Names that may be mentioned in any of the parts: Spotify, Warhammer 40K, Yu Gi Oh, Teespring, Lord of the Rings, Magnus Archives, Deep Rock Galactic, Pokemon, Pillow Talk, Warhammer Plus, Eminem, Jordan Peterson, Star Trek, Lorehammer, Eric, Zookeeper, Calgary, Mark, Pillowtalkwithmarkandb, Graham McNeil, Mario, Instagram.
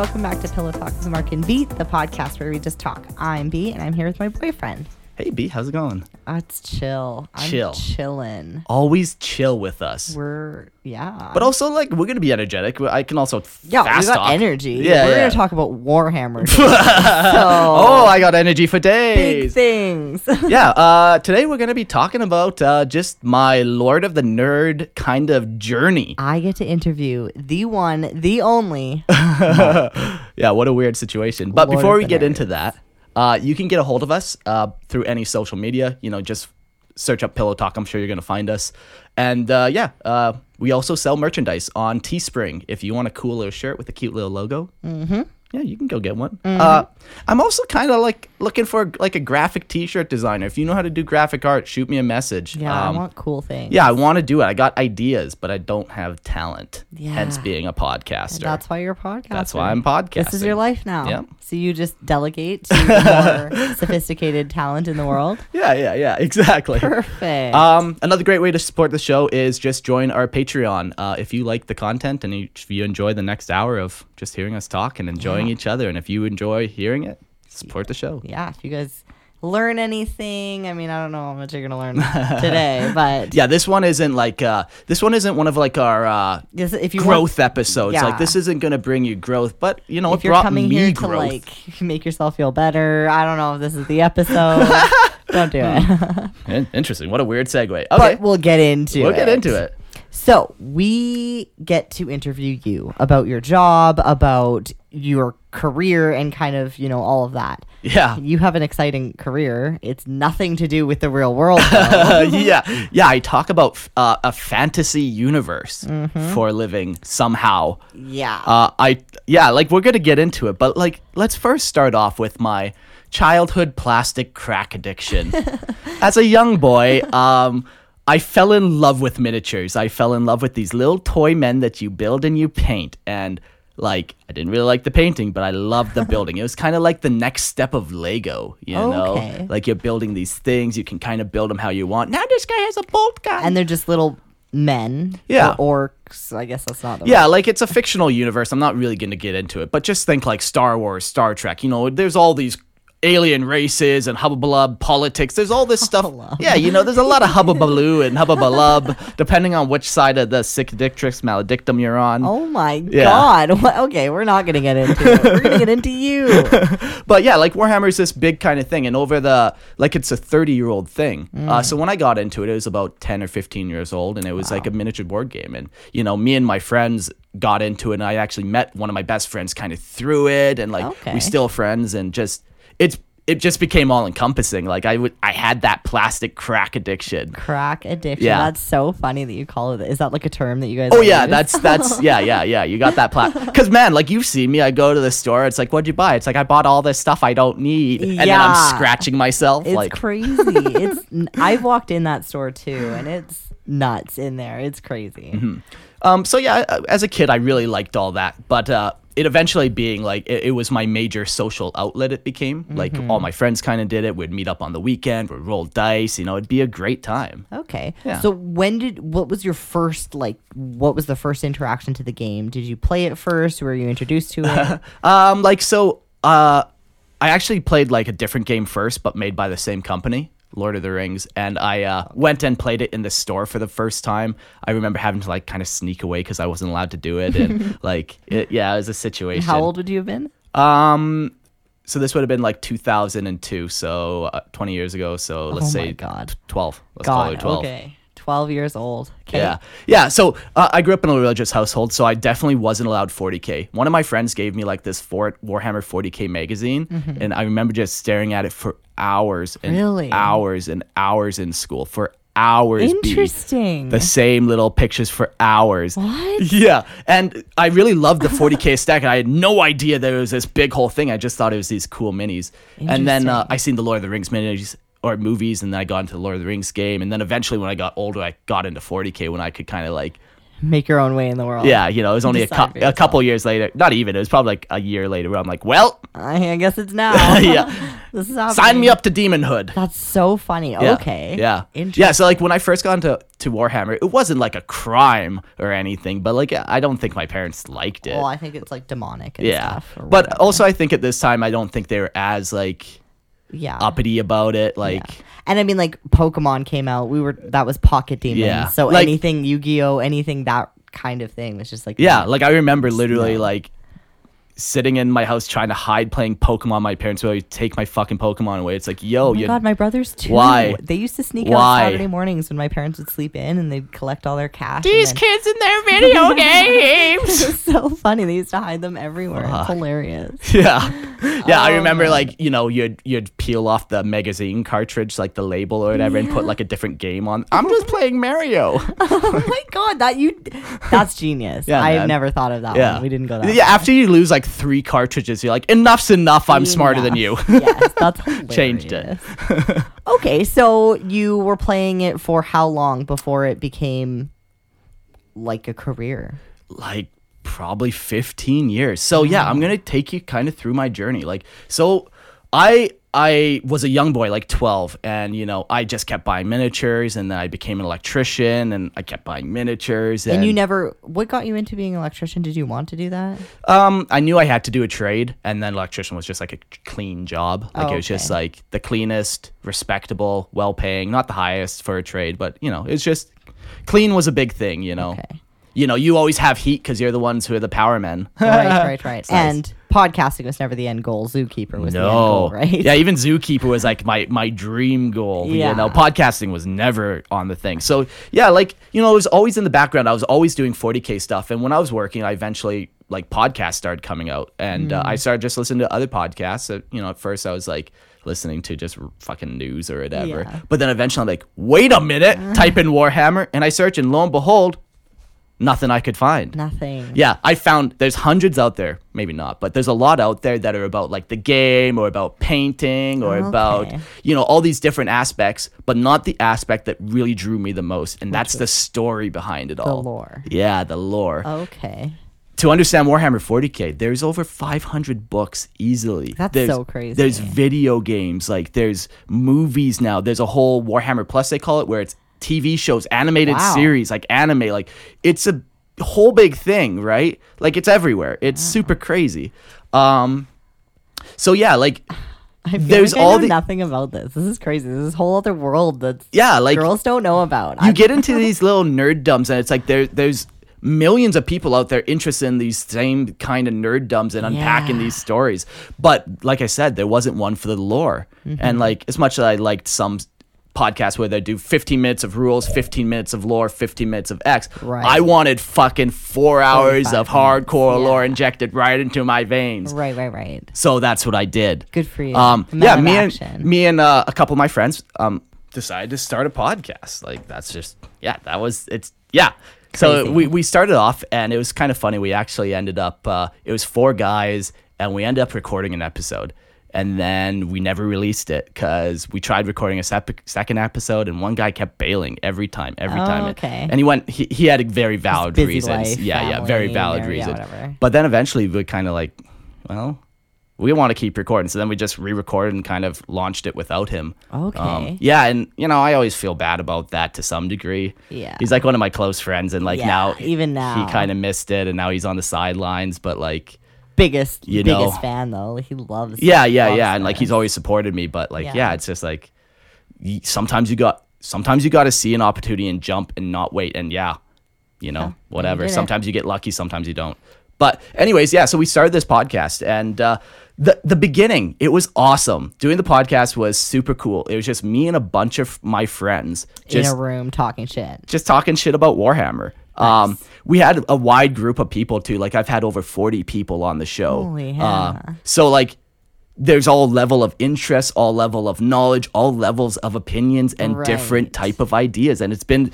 welcome back to Pillow Talk with Mark and B, the podcast where we just talk. I'm B, and I'm here with my boyfriend. Hey B, how's it going? It's chill. I'm chilling. Always chill with us. But also, like, we're gonna be energetic. I can also fast we got talk. Energy. Yeah, we're gonna talk about Warhammer. So, oh, I got energy for days. Big things. Today we're gonna be talking about just my Lord of the Nerd kind of journey. I get to interview the one, the only. Yeah, what a weird situation. But Lord before we get into that. You can get a hold of us through any social media. You know, just search up Pillow Talk. I'm sure you're going to find us. And we also sell merchandise on Teespring. If you want a cool little shirt with a cute little logo, yeah, you can go get one. I'm also kind of like looking for like a graphic t-shirt designer. If you know how to do graphic art, shoot me a message. Yeah, I want cool things. Yeah, I want to do it. I got ideas, but I don't have talent. Yeah. Hence being a podcaster. And that's why you're a podcaster. That's why I'm podcasting. This is your life now. Yeah. So you just delegate to more sophisticated talent in the world. Yeah, exactly. Perfect. Another great way to support the show is just join our Patreon. If you like the content and if you enjoy the next hour of just hearing us talk and enjoying each other, and if you enjoy hearing it, support the show. Yeah, if you guys learn anything, I mean, I don't know how much you're gonna learn today, but yeah, this one isn't one of like our if you growth episodes. Yeah. Like, this isn't gonna bring you growth, but you know, if you're coming here to like make yourself feel better, I don't know if this is the episode. Don't do it. Interesting. What a weird segue. Okay, but we'll get into it. So we get to interview you about your job, about your career, and kind of, you know, all of that. Yeah. You have an exciting career. It's nothing to do with the real world, though. Yeah, I talk about a fantasy universe for a living somehow. Yeah. We're going to get into it, but like let's first start off with my childhood plastic crack addiction. As a young boy, I fell in love with miniatures. I fell in love with these little toy men that you build and you paint. And, like, I didn't really like the painting, but I loved the building. It was kind of like the next step of Lego, you know? Like, you're building these things. You can kind of build them how you want. Now this guy has a bolt gun. And they're just little men. Yeah. Or orcs. I guess that's not the right. Like, it's a fictional universe. I'm not really going to get into it. But just think, like, Star Wars, Star Trek. You know, there's all these alien races and hubba-blub politics. There's all this stuff. Yeah, you know, there's a lot of hubba-baloo and hubba-balub, depending on which side of the Siccadictrix maledictum you're on. Oh my God. Okay, we're not going to get into it. We're going to get into you. But yeah, like Warhammer is this big kind of thing, and over the, like, it's a 30-year-old thing. So when I got into it, it was about 10 or 15 years old, and it was like a miniature board game. And, you know, me and my friends got into it, and I actually met one of my best friends kind of through it, and like we're still friends, and just... It just became all encompassing. Like I had that plastic crack addiction. Crack addiction. Yeah. That's so funny that you call it. Is that like a term that you guys? Oh yeah, use? that's yeah. You got that plastic. Cause man, like you've seen me. I go to the store. It's like, what'd you buy? It's like I bought all this stuff I don't need, and then I'm scratching myself. It's like crazy. I've walked in that store too, and it's nuts in there. It's crazy. Mm-hmm. So yeah, as a kid, I really liked all that, but it eventually being like it was my major social outlet. It became like all my friends kind of did it. We'd meet up on the weekend. We'd roll dice. You know, it'd be a great time. Okay. Yeah. So what was the first interaction to the game? Did you play it first? Were you introduced to it? I actually played like a different game first, but made by the same company. Lord of the Rings, and I went and played it in the store for the first time. I remember having to like kind of sneak away because I wasn't allowed to do it, and like it was a situation. How old would you have been? So this would have been like 2002, so 20 years ago. So let's say 12. Let's call it 12. Okay. 12 years old. Okay. Yeah. So I grew up in a religious household, so I definitely wasn't allowed 40K. One of my friends gave me like this Warhammer 40K magazine, and I remember just staring at it for hours in school for hours. Interesting. The same little pictures for hours. What? Yeah. And I really loved the 40K stack. I had no idea there was this big whole thing. I just thought it was these cool minis. And then I seen the Lord of the Rings minis or movies, and then I got into the Lord of the Rings game. And then eventually when I got older, I got into 40K when I could kind of like make your own way in the world. Yeah, you know, it was only a couple years later. Not even. It was probably like a year later where I'm like, well. I guess it's now. Yeah. This is happening. Sign me up to demonhood. That's so funny. Yeah. Okay. Yeah. Interesting. Yeah, so like when I first got into Warhammer, it wasn't like a crime or anything, but like I don't think my parents liked it. Well, I think it's like demonic and stuff. Or but whatever. Also I think at this time I don't think they were as like uppity about it. Like And I mean, like Pokemon came out. That was Pocket Demon. Yeah. So like, anything Yu Gi Oh, anything that kind of thing was just like like I remember literally like sitting in my house trying to hide playing Pokemon. My parents would always take my fucking Pokemon away. It's like, yo, God, my brothers too. Why? They used to sneak out Saturday mornings when my parents would sleep in and they'd collect all their cash. These kids in their video games. It was so funny. They used to hide them everywhere. It's hilarious. Yeah. Yeah, I remember like, you know, you'd peel off the magazine cartridge, like the label or whatever, and put like a different game on. I'm just playing Mario. Oh my God, that's genius. Yeah, I've never thought of that one. We didn't go that far. Yeah, after you lose like 3 cartridges, you're like, enough's enough, I'm smarter than you. Yes, that's hilarious. Changed it. Okay, so you were playing it for how long before it became like a career? Like probably 15 years. So yeah, I'm gonna take you kind of through my journey. Like, so I was a young boy, like 12, and you know, I just kept buying miniatures, and then I became an electrician, and I kept buying miniatures. And you never, what got you into being an electrician? Did you want to do that? I knew I had to do a trade, and then electrician was just like a clean job. Like it was just like the cleanest, respectable, well-paying, not the highest for a trade, but you know, it's just clean was a big thing, you know. Okay. You know, you always have heat because you're the ones who are the power men. Right. And podcasting was never the end goal. Zookeeper was the end goal, right? Yeah, even Zookeeper was like my dream goal. Yeah. You know, podcasting was never on the thing. So, yeah, like, you know, it was always in the background. I was always doing 40K stuff. And when I was working, I eventually, like, podcasts started coming out. And I started just listening to other podcasts. So, you know, at first I was like, listening to just fucking news or whatever. Yeah. But then eventually I'm like, wait a minute, type in Warhammer. And I search, and lo and behold, nothing I could find. Nothing. Yeah, I found there's hundreds out there. Maybe not, but there's a lot out there that are about like the game or about painting or about, you know, all these different aspects, but not the aspect that really drew me the most. And that's the story behind it all. The lore. Yeah, the lore. Okay. To understand Warhammer 40K, there's over 500 books easily. There's so crazy. There's video games. Like there's movies now. There's a whole Warhammer Plus, they call it, where it's TV shows, animated series, like anime, like it's a whole big thing, right? Like it's everywhere. It's super crazy. So yeah, like I feel there's like all nothing about this. This is crazy. This is a whole other world that like girls don't know about. You get into these little nerddoms, and it's like there's millions of people out there interested in these same kind of nerddoms and unpacking these stories. But like I said, there wasn't one for the lore. And like as much as I liked some podcast where they do 15 minutes of rules, 15 minutes of lore, 15 minutes of X. Right. I wanted fucking 4 hours of hardcore lore injected right into my veins. Right. So that's what I did. Good for you. Me and a couple of my friends decided to start a podcast. Like that's just crazy. So we started off, and it was kind of funny. We actually ended up it was 4 guys, and we ended up recording an episode. And then we never released it because we tried recording a second episode, and one guy kept bailing every time. Okay. And he had very valid reasons. Life, family, very valid reasons. Yeah, but then eventually we kind of like, well, we want to keep recording. So then we just re-recorded and kind of launched it without him. Okay. And, you know, I always feel bad about that to some degree. Yeah. He's like one of my close friends, and like now, he kind of missed it, and now he's on the sidelines, but like, biggest fan though. He loves loves and like he's always supported me, but like it's just like sometimes you got to see an opportunity and jump and not wait, and whatever. Sometimes you get lucky, sometimes you don't. But anyways, so we started this podcast, and the beginning, it was awesome. Doing the podcast was super cool. It was just me and a bunch of my friends in a room talking shit about Warhammer. Nice. We had a wide group of people too. Like I've had over 40 people on the show. Holy hell. So like there's all level of interest, all level of knowledge, all levels of opinions and different type of ideas. And it's been,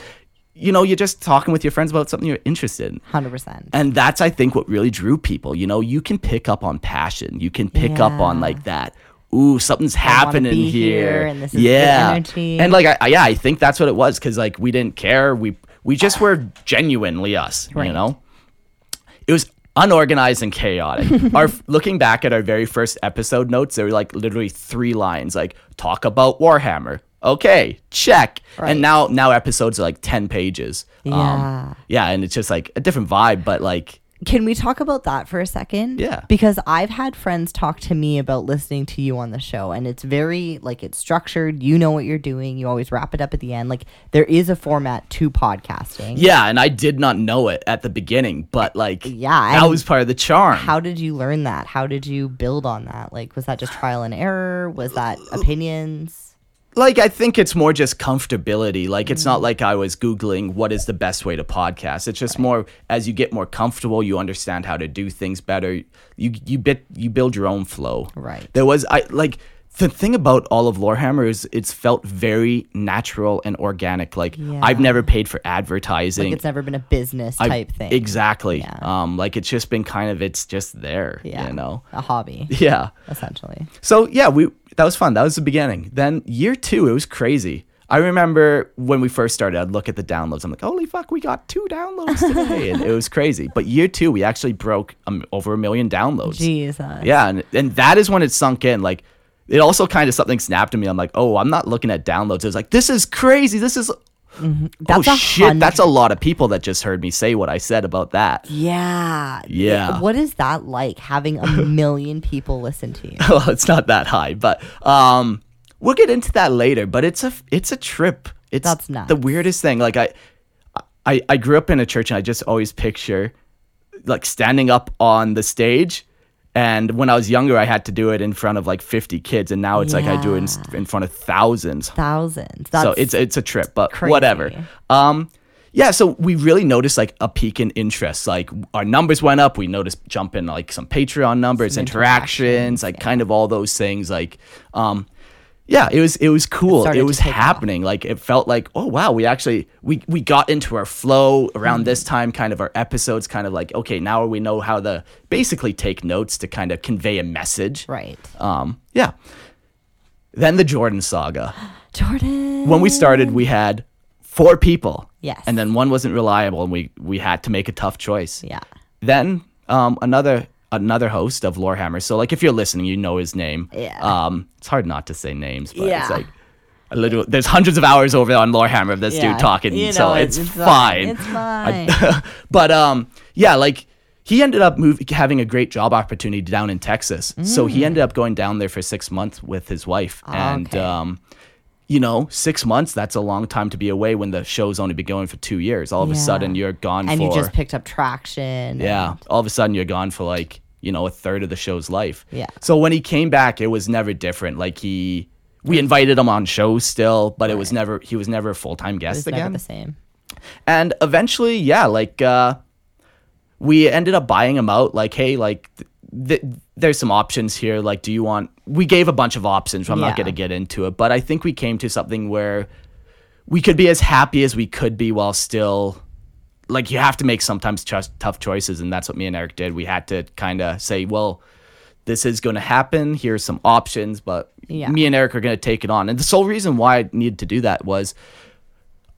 you know, you're just talking with your friends about something you're interested in. 100%. And that's, I think, what really drew people. You know, you can pick up on passion. You can pick up on like that. Ooh, something's happening here. And this is the energy. And like, I think that's what it was. Cause like we didn't care. We We just were genuinely us, right. You know? It was unorganized and chaotic. Looking back at our very first episode notes, there were like literally 3 lines, like, talk about Warhammer. Okay, check. Right. And now episodes are like 10 pages. Yeah. Yeah, and it's just like a different vibe, but like... Can we talk about that for a second? Yeah. Because I've had friends talk to me about listening to you on the show, and it's very, like, it's structured. You know what you're doing. You always wrap it up at the end. Like, there is a format to podcasting. Yeah, and I did not know it at the beginning, but, like, yeah, that was part of the charm. How did you learn that? How did you build on that? Like, was that just trial and error? Was that opinions? Like, I think it's more just comfortability. Like, it's not like I was Googling what is the best way to podcast. It's just more, as you get more comfortable, you understand how to do things better. You build your own flow. Right. The thing about all of Lorehammer is it's felt very natural and organic. Like, yeah. I've never paid for advertising. Like, it's never been a business type thing. Exactly. Yeah. Like, it's just been kind of, it's just there, yeah. You know? A hobby. Yeah. Essentially. So, yeah, that was fun. That was the beginning. Then year 2, it was crazy. I remember when we first started, I'd look at the downloads. I'm like, holy fuck, we got 2 downloads today. And it was crazy. But year 2, we actually broke over 1 million downloads. Jesus. Yeah. And that is when it sunk in. Like, it also kind of something snapped at me. I'm like, oh, I'm not looking at downloads. It was like, this is crazy. This is, that's a lot of people that just heard me say what I said about that. Yeah. Yeah. What is that like, having 1 million people listen to you? Well, it's not that high, but we'll get into that later. But it's a trip. That's nuts. The weirdest thing. Like, I grew up in a church, and I just always picture, like, standing up on the stage. And when I was younger, I had to do it in front of like 50 kids. And now it's like I do it in front of thousands. Thousands. That's so it's a trip, but crazy. Whatever. Yeah, so we really noticed like a peak in interest. Like, our numbers went up. We noticed jump in like some Patreon numbers, some interactions, like kind of all those things. Like, yeah, it was cool. It was happening. Off. Like, it felt like, oh wow, we actually we got into our flow around this time. Kind of our episodes, kind of like, okay, now we know how to basically take notes to kind of convey a message. Right. Yeah. Then the Jordan saga. Jordan. When we started, we had 4 people. Yes. And then one wasn't reliable, and we had to make a tough choice. Yeah. Then another host of Lorehammer. So, like, if you're listening, you know his name. Yeah. It's hard not to say names, but it's like, there's hundreds of hours over on Lorehammer of this dude talking, you know, so it's fine. It's fine. But, yeah, like, he ended up having a great job opportunity down in Texas. So he ended up going down there for 6 months with his wife. And, you know, 6 months, that's a long time to be away when the show's only been going for 2 years. All of a sudden, you're gone and for... And you just picked up traction. Yeah. All of a sudden, you're gone for, like, you know, a third of the show's life. Yeah. So when he came back, it was never different. Like, we invited him on shows still, but it was never... He was never a full-time guest again. It was never the same. And eventually, yeah, like, we ended up buying him out. Like, hey, like... there's some options here. Like, do you want... We gave a bunch of options. So I'm not going to get into it. But I think we came to something where we could be as happy as we could be while still... Like, you have to make sometimes tough choices. And that's what me and Eric did. We had to kind of say, well, this is going to happen. Here's some options. But me and Eric are going to take it on. And the sole reason why I needed to do that was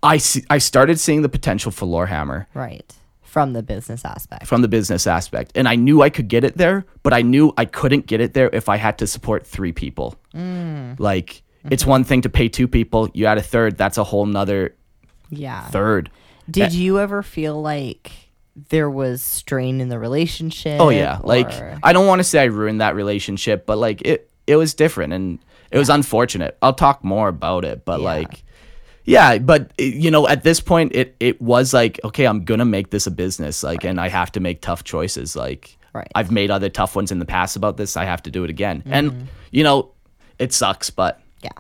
I started seeing the potential for Lorehammer. Right. From the business aspect. And I knew I could get it there, but I knew I couldn't get it there if I had to support 3 people. Like, it's one thing to pay 2 people. You add a third, that's a whole nother third. Did you ever feel like there was strain in the relationship? Oh, yeah. Or... Like, I don't want to say I ruined that relationship, but, like, it was different. And it was unfortunate. I'll talk more about it, but, like... Yeah, but, you know, at this point, it was like, okay, I'm going to make this a business, like, and I have to make tough choices. Like, I've made other tough ones in the past about this. I have to do it again. And, you know, it sucks, but... Yeah.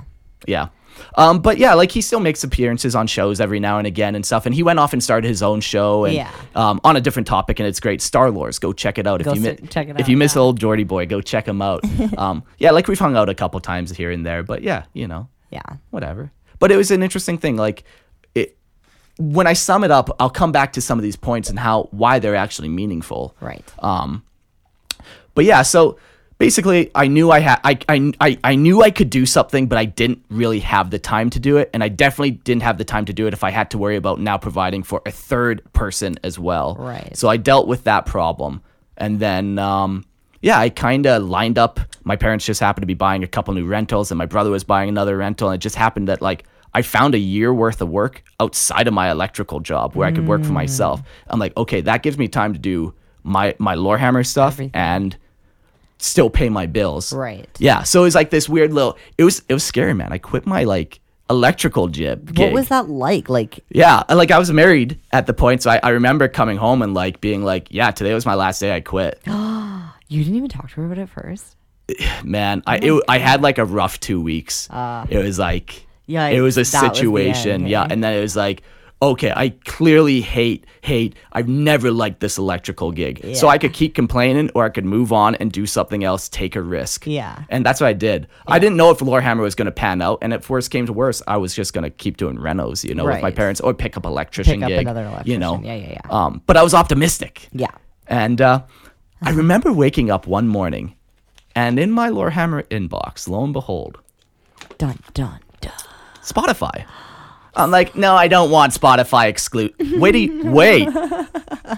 Yeah. But, yeah, like, he still makes appearances on shows every now and again and stuff, and he went off and started his own show and on a different topic, and it's great. Star Wars, go check it out. If you miss old Jordy boy, go check him out. Yeah, like, we've hung out a couple times here and there, but, yeah, you know. Yeah. Whatever. But it was an interesting thing. Like, when I sum it up, I'll come back to some of these points and why they're actually meaningful. Right. But yeah, so basically I knew I had I knew I could do something, but I didn't really have the time to do it, and I definitely didn't have the time to do it if I had to worry about now providing for a third person as well. Right. So I dealt with that problem, and then yeah, I kind of lined up. My parents just happened to be buying a couple new rentals, and my brother was buying another rental, and it just happened that like I found a year worth of work outside of my electrical job where I could work for myself. I'm like, okay, that gives me time to do my Lorehammer stuff and still pay my bills. Right. Yeah. So it was like this weird little, it was scary, man. I quit my like electrical gig. What was that like? Like, yeah, like I was married at the point. So I remember coming home and like being like, yeah, today was my last day. I quit. You didn't even talk to her about it first? Man, I had like a rough 2 weeks. It was like, yeah, it was a situation. Was yeah. And then it was like, okay, I clearly hate. I've never liked this electrical gig. Yeah. So I could keep complaining, or I could move on and do something else, take a risk. Yeah. And that's what I did. Yeah. I didn't know if Lorehammer was going to pan out. And if worse came to worse, I was just going to keep doing renos, you know, right, with my parents, or pick up electrician gig. Pick up another electrician. You know? Yeah. But I was optimistic. Yeah. And I remember waking up one morning, and in my Lorehammer inbox, lo and behold. Dun, dun, dun. Spotify. I'm like, no, I don't want Spotify exclusive.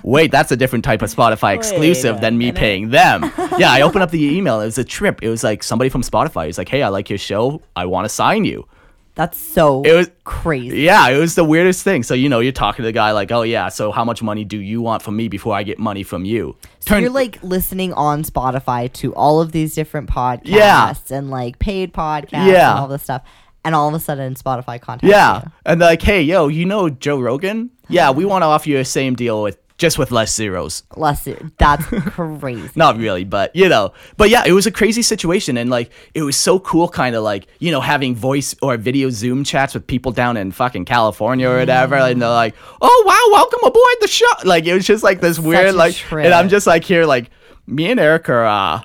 Wait, that's a different type of Spotify exclusive than me paying them. Yeah, I opened up the email. It was a trip. It was like somebody from Spotify. He's like, hey, I like your show. I want to sign you. That's so crazy. Yeah, it was the weirdest thing. So, you know, you're talking to the guy like, oh, yeah, so how much money do you want from me before I get money from you? So you're like listening on Spotify to all of these different podcasts and like paid podcasts and all this stuff. And all of a sudden, Spotify contacts you. And they're like, hey, yo, you know Joe Rogan? Yeah, we want to offer you the same deal with less zeros. That's crazy. Not really, but, you know. But, yeah, it was a crazy situation. And, like, it was so cool kind of, like, you know, having voice or video Zoom chats with people down in fucking California or whatever. And they're like, oh, wow, welcome aboard the show. Like, it was just, like, this weird, like, trip. And I'm just, like, here, like, me and Eric are,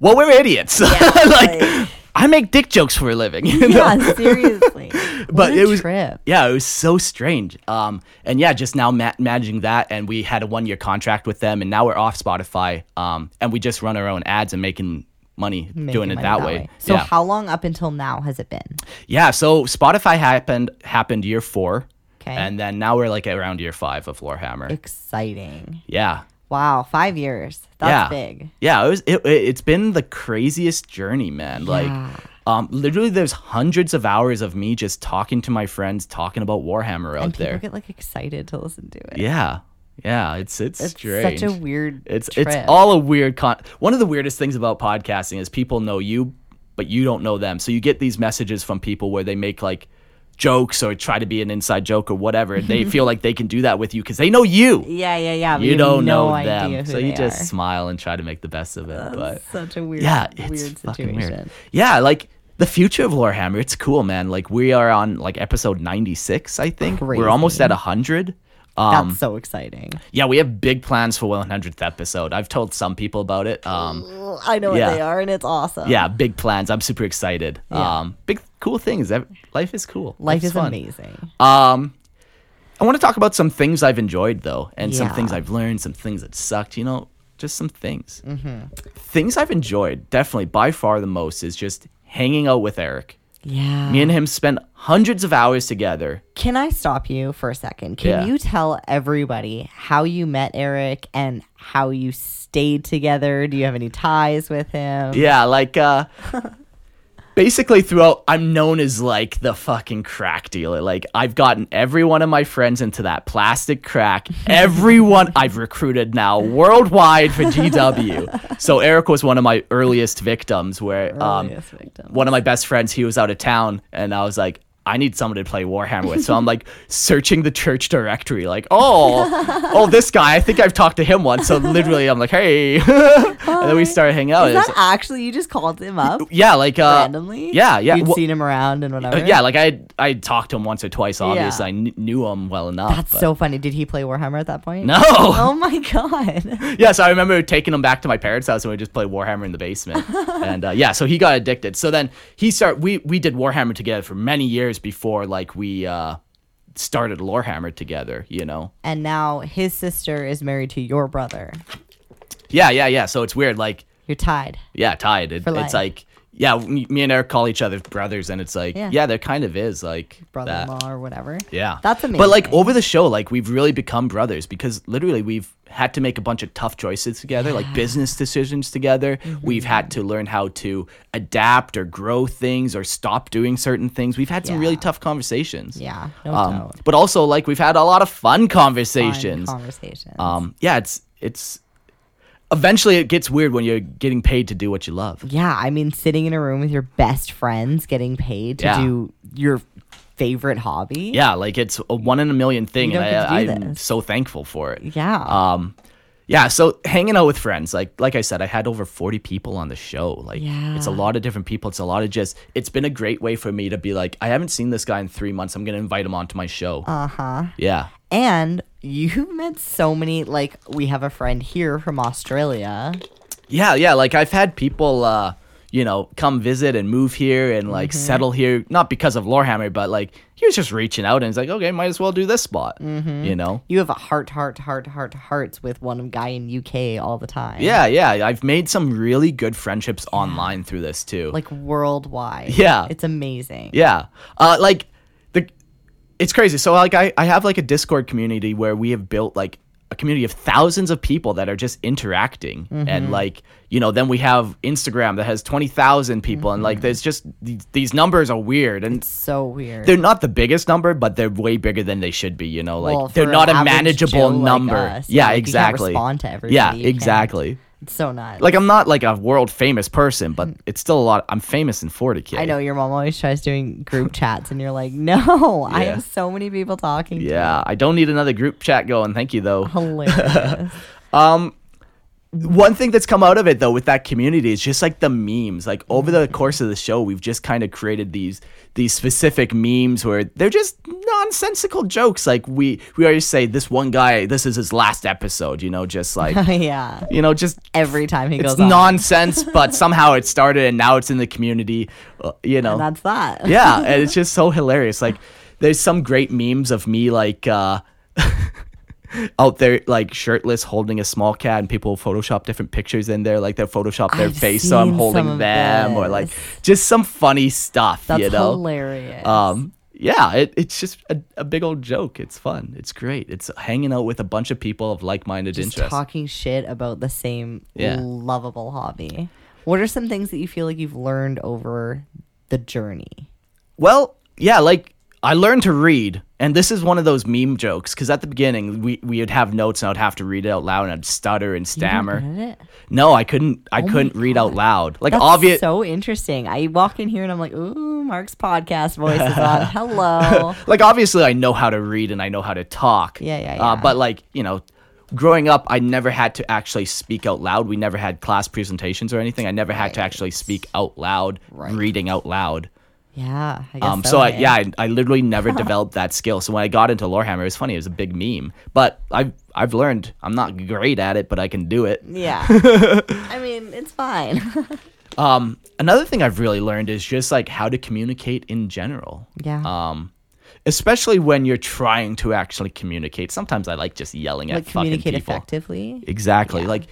well, we're idiots. Yeah, like I make dick jokes for a living. You know? Yeah, seriously. But it was trip. Yeah, it was so strange. And yeah, just now managing that, and we had a 1-year contract with them, and now we're off Spotify. And we just run our own ads and making money doing it that way. So how long up until now has it been? Yeah, so Spotify happened year 4, and then now we're like around year 5 of Lorehammer. Exciting. Yeah. Wow, 5 years. That's big. Yeah, it's been the craziest journey, man. Yeah. Like, literally, there's hundreds of hours of me just talking to my friends, talking about Warhammer out there. And people get like excited to listen to it. Yeah, yeah, it's strange. Such a weird. It's all a weird One of the weirdest things about podcasting is people know you, but you don't know them. So you get these messages from people where they make like jokes or try to be an inside joke or whatever, and they feel like they can do that with you because they know you. Yeah. You don't know them, so you just smile and try to make the best of it. But such a weird situation. Weird. Yeah, like the future of Lorehammer, it's cool, man. Like we are on like episode 96, I think. Crazy. We're almost at 100. That's so exciting. Yeah, we have big plans for 100th episode. I've told some people about it. I know what they are, and it's awesome. Yeah, big plans. I'm super excited. Yeah. Big cool things. Life is cool. Life is amazing. I want to talk about some things I've enjoyed, though, and some things I've learned, some things that sucked, you know, just some things. Mm-hmm. Things I've enjoyed, definitely by far the most, is just hanging out with Eric. Yeah. Me and him spent hundreds of hours together. Can I stop you for a second? Can you tell everybody how you met Eric and how you stayed together? Do you have any ties with him? Yeah, like basically throughout, I'm known as like the fucking crack dealer. Like I've gotten every one of my friends into that plastic crack. Everyone I've recruited now worldwide for GW. So Eric was one of my earliest victims where one of my best friends, he was out of town, and I was like, I need someone to play Warhammer with. So I'm like searching the church directory, like, oh, this guy, I think I've talked to him once. So literally I'm like, hey, and then we started hanging out. Is that actually, you just called him up? Yeah. Like randomly? Yeah. You'd seen him around and whatever. Yeah. Like I talked to him once or twice, obviously. Yeah. I knew him well enough. That's so funny. Did he play Warhammer at that point? No. Oh my God. Yeah. So I remember taking him back to my parents' house and we just played Warhammer in the basement. And so he got addicted. So then we did Warhammer together for many years before like we started Lorehammer together, you know. And now his sister is married to your brother. So it's weird, like You're tied. Yeah, tied. It's like, yeah, me and Eric call each other brothers, and it's like, yeah there kind of is like brother-in-law that. Or whatever. Yeah, that's amazing. But like over the show, like we've really become brothers because literally we've had to make a bunch of tough choices together, like business decisions together. Mm-hmm. We've had to learn how to adapt or grow things or stop doing certain things. We've had some really tough conversations. Yeah, no doubt. But also like we've had a lot of fun conversations. Yeah, it's. Eventually, it gets weird when you're getting paid to do what you love. Yeah, I mean, sitting in a room with your best friends, getting paid to do your favorite hobby. Yeah, like it's a one in a million thing, and I'm so thankful for it. Yeah. Yeah, so hanging out with friends, like I said, I had over 40 people on the show. Like, it's a lot of different people. It's a lot of just, it's been a great way for me to be like, I haven't seen this guy in 3 months. I'm going to invite him onto my show. Uh-huh. Yeah. And you've met so many, like, we have a friend here from Australia. Yeah. Like, I've had people, you know, come visit and move here and, like, settle here. Not because of Lorehammer, but, like, he was just reaching out and it's like, okay, might as well do this spot, you know? You have a hearts with one guy in UK all the time. Yeah. I've made some really good friendships online through this too. Like worldwide. Yeah. It's amazing. Yeah. Like, it's crazy. So like I have like a Discord community where we have built like a community of thousands of people that are just interacting. And like, you know, then we have Instagram that has 20,000 people. And like, there's just these numbers are weird. And it's so weird. They're not the biggest number, but they're way bigger than they should be. You know, like they're not a manageable number. Like us, yeah, like exactly. You can't respond to everybody. Yeah, exactly. It's so nuts. Like, I'm not like a world famous person, but it's still a lot. I'm famous in 40K. I know your mom always tries doing group chats and you're like, no, I have so many people talking to me. I don't need another group chat going. Thank you, though. Hilarious. One thing that's come out of it, though, with that community is just like the memes. Like over the course of the show, we've just kind of created these specific memes where they're just nonsensical jokes. Like we always say, this one guy, this is his last episode, you know, just like, you know, just every time he goes on. It's nonsense, but somehow it started and now it's in the community, you know. And that's that. Yeah. And it's just so hilarious. Like there's some great memes of me like, out there like shirtless holding a small cat and people Photoshop different pictures in there, like they Photoshop their face so I'm holding them or like just some funny stuff. That's you know hilarious. Yeah, it's just a big old joke. It's fun. It's great. It's hanging out with a bunch of people of like-minded just interests, talking shit about the same lovable hobby. What are some things that you feel like you've learned over the journey? Well, yeah, like I learned to read, and this is one of those meme jokes, because at the beginning, we would have notes, and I'd have to read it out loud, and I'd stutter and stammer. You didn't get it? No, I couldn't read out loud. Like, that's obvious. So interesting. I walk in here, and I'm like, ooh, Mark's podcast voice is on. Hello. Like, obviously, I know how to read, and I know how to talk. Yeah. But, like, you know, growing up, I never had to actually speak out loud. We never had class presentations or anything. I never had to actually speak out loud, reading out loud. Yeah, I guess so. I literally never developed that skill. So when I got into Lorehammer, it was funny. It was a big meme. But I've learned I'm not great at it, but I can do it. Yeah. I mean, it's fine. Another thing I've really learned is just like how to communicate in general. Yeah. Especially when you're trying to actually communicate. Sometimes I like just yelling like at fucking people. Communicate effectively. Exactly. Yeah. Like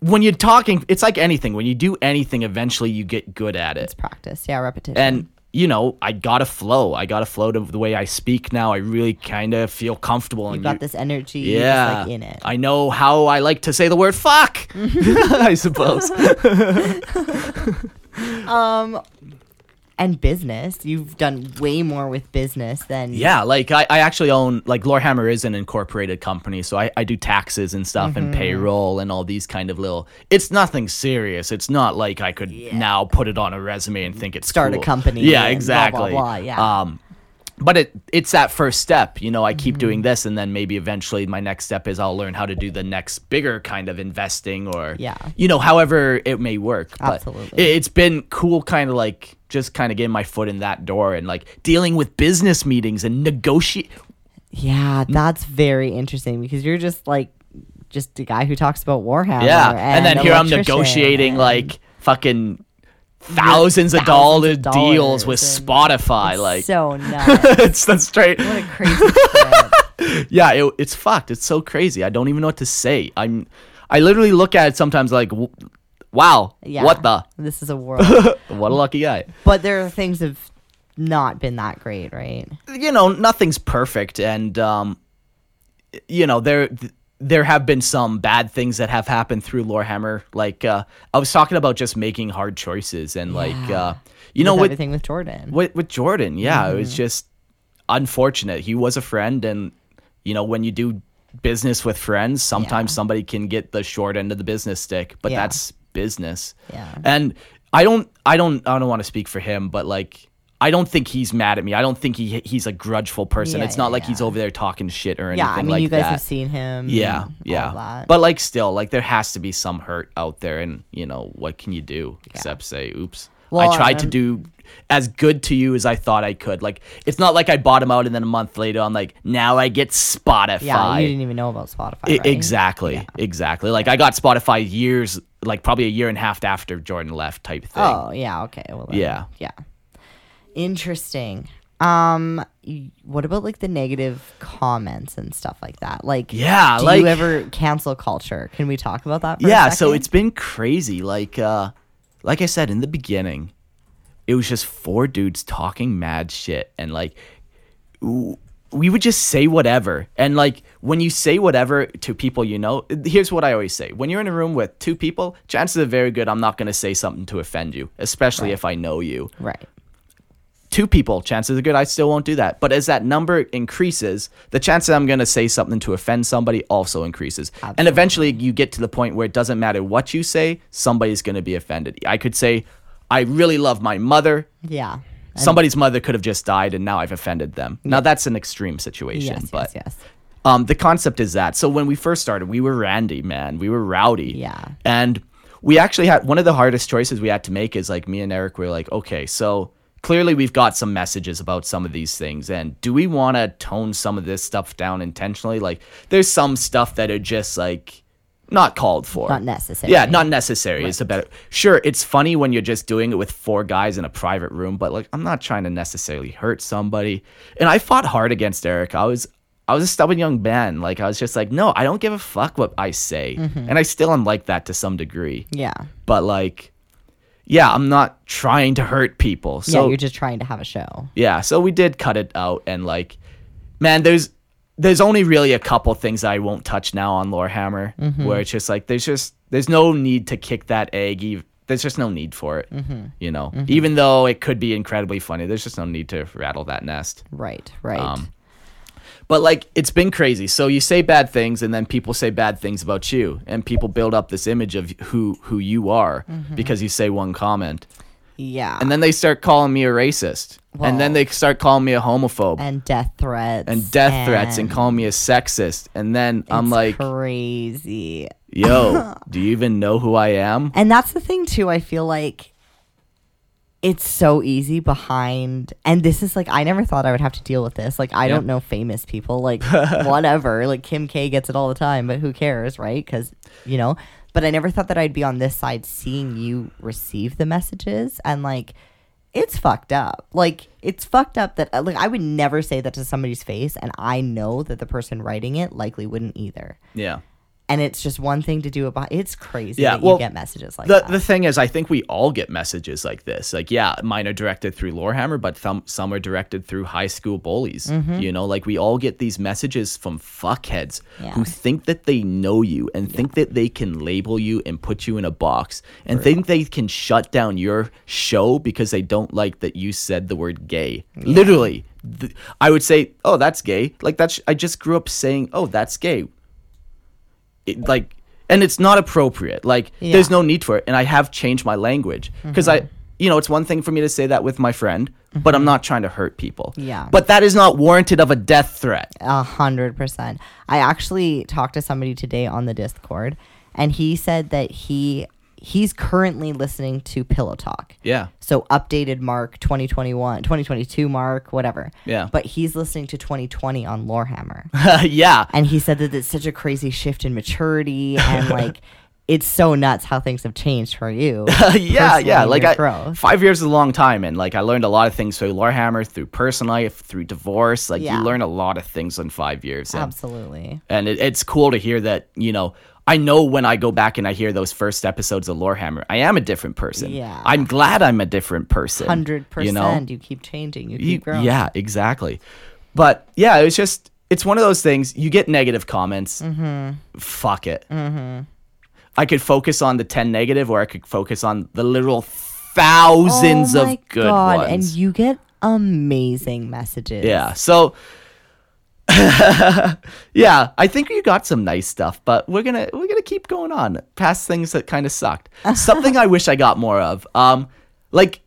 when you're talking, it's like anything. When you do anything, eventually you get good at it. It's practice. Yeah, repetition. And, you know, I got a flow. To the way I speak now. I really kind of feel comfortable. You got this energy just like in it. I know how I like to say the word fuck, I suppose. And business. You've done way more with business than... Yeah, like I actually own... Like Lorehammer is an incorporated company, so I do taxes and stuff and payroll and all these kind of little... It's nothing serious. It's not like I could now put it on a resume and think it's Start a company. Yeah, exactly. Blah, blah, blah, yeah. But it's that first step. You know, I keep doing this and then maybe eventually my next step is I'll learn how to do the next bigger kind of investing or, you know, however it may work. Absolutely. But it's been cool kind of like just kind of getting my foot in that door and like dealing with business meetings and negotiate. Yeah, that's very interesting because you're just like just a guy who talks about Warhammer. Yeah, and then here I'm negotiating like fucking... Thousands of dollar deals with Spotify, it's like so nuts. It's that straight. What a crazy. Yeah, it's fucked. It's so crazy. I don't even know what to say. I'm, I literally look at it sometimes like, wow, yeah, what the? This is a world. What a lucky guy. But there are things that have not been that great, right? You know, nothing's perfect. And, you know, there have been some bad things that have happened through Lorehammer. Like, I was talking about just making hard choices and, like, you know, everything with Jordan. With Jordan, yeah. Mm-hmm. It was just unfortunate. He was a friend. And, you know, when you do business with friends, sometimes somebody can get the short end of the business stick, but that's business. Yeah. And I don't want to speak for him, but, like, I don't think he's mad at me. I don't think he's a grudgeful person. It's not like he's over there talking shit or anything like that. Yeah, I mean, like, you guys have seen him. Yeah, all that. But, like, still, like, there has to be some hurt out there, and, you know, what can you do except say, oops. Well, I tried to do as good to you as I thought I could. Like, it's not like I bought him out and then a month later I'm like, now I get Spotify. Yeah, you didn't even know about Spotify, right? Exactly, yeah. Exactly. Like, I got Spotify years, like, probably a year and a half after Jordan left type thing. Oh, yeah, okay. Well, then, yeah. Interesting. What about, like, the negative comments and stuff like that? Like, do like, you ever cancel culture? Can we talk about that for a second? So it's been crazy. Like I said in the beginning, it was just four dudes talking mad shit, and, like, we would just say whatever. And, like, when you say whatever to people, you know, here's what I always say: when you're in a room with two people, chances are very good I'm not going to say something to offend you, especially if I know you. Right. Two people, chances are good I still won't do that. But as that number increases, the chance that I'm going to say something to offend somebody also increases. Absolutely. And eventually you get to the point where it doesn't matter what you say, somebody's going to be offended. I could say, I really love my mother. Yeah. And somebody's mother could have just died, and now I've offended them. Yeah. Now, that's an extreme situation. Yes, but yes. The concept is that. So when we first started, we were randy, man. We were rowdy. Yeah. And we actually had, one of the hardest choices we had to make is, like, me and Eric were like, okay, so clearly, we've got some messages about some of these things. And do we want to tone some of this stuff down intentionally? Like, there's some stuff that are just, like, not called for. Not necessary. Yeah, not necessary is the better. Sure, it's funny when you're just doing it with four guys in a private room, but, like, I'm not trying to necessarily hurt somebody. And I fought hard against Eric. I was a stubborn young man. Like, I was just like, no, I don't give a fuck what I say. Mm-hmm. And I still am like that to some degree. Yeah. But, like, yeah, I'm not trying to hurt people. So, yeah, you're just trying to have a show. Yeah, so we did cut it out, and, like, man, there's only really a couple things I won't touch now on Lorehammer, where it's just like there's no need to kick that egg. There's just no need for it, you know. Mm-hmm. Even though it could be incredibly funny, there's just no need to rattle that nest. Right. But, like, it's been crazy. So you say bad things, and then people say bad things about you, and people build up this image of who you are because you say one comment. Yeah. And then they start calling me a racist. Well, and then they start calling me a homophobe. And death threats. And calling me a sexist. And then I'm like, crazy. Yo, do you even know who I am? And that's the thing, too. I feel like it's so easy behind, and this is, like, I never thought I would have to deal with this. Like, I don't know famous people, like, whatever. Like, Kim K gets it all the time, but who cares, right? Because, you know, but I never thought that I'd be on this side seeing you receive the messages, and, like, it's fucked up. Like, it's fucked up that, like, I would never say that to somebody's face, and I know that the person writing it likely wouldn't either. Yeah. And it's just one thing to do about. It's crazy that you get messages like that. The thing is, I think we all get messages like this. Like, yeah, mine are directed through Lorehammer, but some are directed through high school bullies. Mm-hmm. You know, like, we all get these messages from fuckheads who think that they know you and think that they can label you and put you in a box and think they can shut down your show because they don't like that you said the word gay. Yeah. Literally. I would say, oh, that's gay. Like, I just grew up saying, oh, that's gay. Like, and it's not appropriate. Like, there's no need for it. And I have changed my language because I, you know, it's one thing for me to say that with my friend, but I'm not trying to hurt people. Yeah. But that is not warranted of a death threat. 100%. I actually talked to somebody today on the Discord, and he said that he's currently listening to Pillow Talk. Yeah. So updated Mark, 2021, 2022 Mark, whatever. Yeah. But he's listening to 2020 on Lorehammer. Yeah. And he said that it's such a crazy shift in maturity, and, like, it's so nuts how things have changed for you. Yeah. Like, 5 years is a long time, and, like, I learned a lot of things through Lorehammer, through personal life, through divorce. Like, you learn a lot of things in 5 years. Absolutely. And it's cool to hear that, you know, I know when I go back and I hear those first episodes of Lorehammer, I am a different person. Yeah. I'm glad I'm a different person. 100%. You know? You keep changing. You keep growing. Yeah, exactly. But yeah, it was just, it's one of those things. You get negative comments. Mm-hmm. Fuck it. Mm-hmm. I could focus on the 10 negative, or I could focus on the literal thousands of good ones. And you get amazing messages. Yeah. So... yeah, I think you got some nice stuff, but we're gonna keep going on past things that kind of sucked. Something I wish I got more of. Like,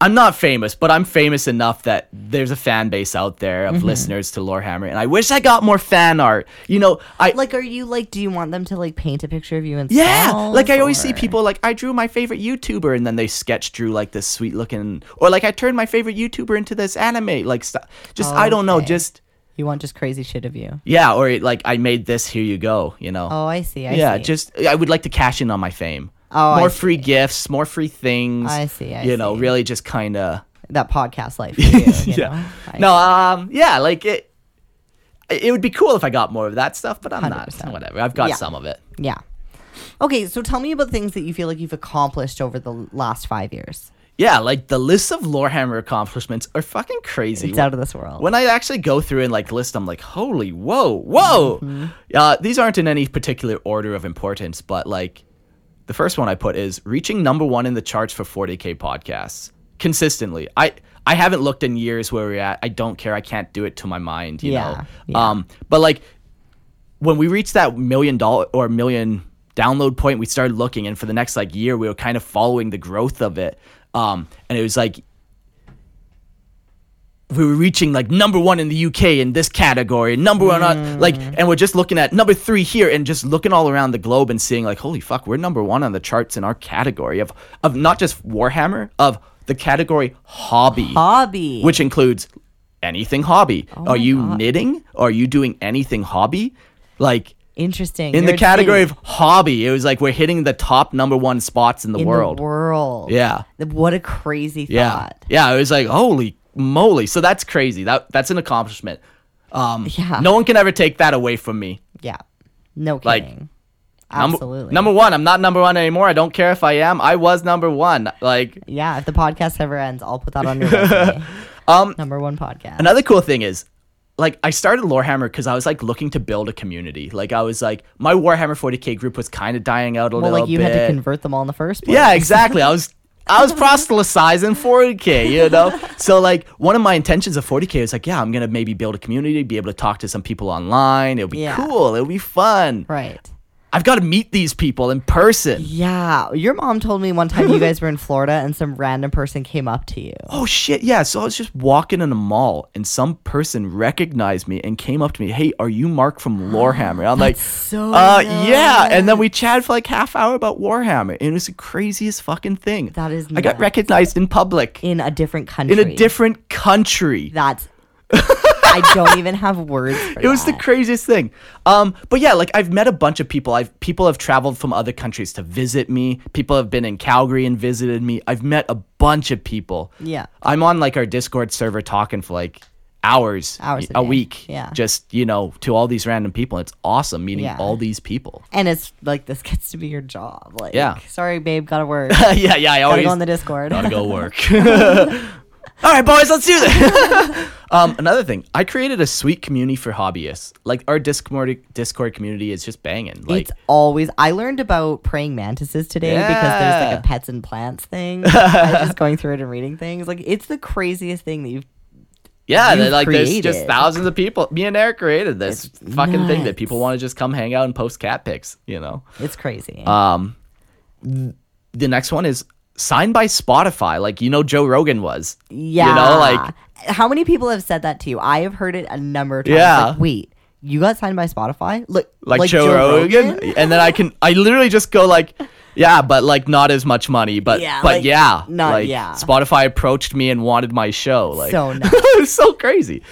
I'm not famous, but I'm famous enough that there's a fan base out there of listeners to Lorehammer, and I wish I got more fan art. You know, I like. Are you like? Do you want them to like paint a picture of you and yeah? Like, I always see people like, I drew my favorite YouTuber, and then they drew like this sweet looking, or like I turned my favorite YouTuber into this anime like stuff. Just I don't know, just. You want just crazy shit of you. Yeah, or like, I made this, here you go, you know. Oh, I see, I see. Yeah, just, I would like to cash in on my fame. Oh, more free gifts, more free things. I see. You know, really just kind of... That podcast life for you, you yeah. know? No, yeah, like, it would be cool if I got more of that stuff, but I'm 100%. Not. Whatever, I've got some of it. Yeah. Okay, so tell me about things that you feel like you've accomplished over the last 5 years. Yeah, like the list of Lorehammer accomplishments are fucking crazy. It's out of this world. When I actually go through and like list, I'm like, holy, whoa. Mm-hmm. These aren't in any particular order of importance, but like the first one I put is reaching #1 in the charts for 40K podcasts consistently. I haven't looked in years where we're at. I don't care. I can't do it to my mind, you know? Yeah. But like when we reached that million download point, we started looking, and for the next like year, we were kind of following the growth of it. And it was like we were reaching like #1 in the UK in this category, #1 on like, and we're just looking at #3 here, and just looking all around the globe and seeing like, holy fuck, we're #1 on the charts in our category of not just Warhammer, of the category hobby, which includes anything hobby. Oh, are you knitting? Are you doing anything hobby? Like. Interesting. In the category of hobby, it was like we're hitting the top #1 spots in the world. Yeah. What a crazy thought. Yeah, it was like, holy moly. So that's crazy. That's an accomplishment. No one can ever take that away from me. Yeah. No kidding. Like, absolutely. #1. I'm not #1 anymore. I don't care if I am. I was #1. Like, yeah, if the podcast ever ends, I'll put that on your resume. #1 podcast. Another cool thing is, like, I started Lorehammer because I was, like, looking to build a community. Like, I was, like, my Warhammer 40K group was kind of dying out a little bit. Well, like, you had to convert them all in the first place. Yeah, exactly. I was proselytizing 40K, you know? So, like, one of my intentions of 40K was, like, yeah, I'm going to maybe build a community, be able to talk to some people online. It'll be cool. It'll be fun. Right. I've got to meet these people in person. Yeah. Your mom told me one time you guys were in Florida and some random person came up to you. Oh, shit. Yeah. So I was just walking in a mall and some person recognized me and came up to me. Hey, are you Mark from Lorehammer? I'm like, yeah. And then we chatted for like half hour about Warhammer. And it was the craziest fucking thing. That is nuts. I got recognized in public. In a different country. That's I don't even have words for it. It was the craziest thing. But yeah, like I've met a bunch of people. People have traveled from other countries to visit me. People have been in Calgary and visited me. I've met a bunch of people. Yeah. I'm on like our Discord server talking for like hours a week. Yeah. Just, you know, to all these random people. It's awesome meeting all these people. And it's like, this gets to be your job. Like, sorry, babe, gotta work. Yeah. I always gotta go on the Discord. Gotta go work. All right, boys, let's do this. Another thing, I created a sweet community for hobbyists. Like, our Discord community is just banging. Like, it's always... I learned about praying mantises today because there's, like, a pets and plants thing. I was just going through it and reading things. Like, it's the craziest thing that you've created. There's just thousands of people. Me and Eric created this thing that people want to just come hang out and post cat pics, you know? It's crazy. The next one is... signed by Spotify, like, you know, Joe Rogan was. Yeah. You know, like... How many people have said that to you? I have heard it a number of times. Yeah. Like, wait, you got signed by Spotify? Like Joe Rogan? And then I literally just go like, yeah, but like not as much money. Spotify approached me and wanted my show. Like, so nuts. It was so crazy.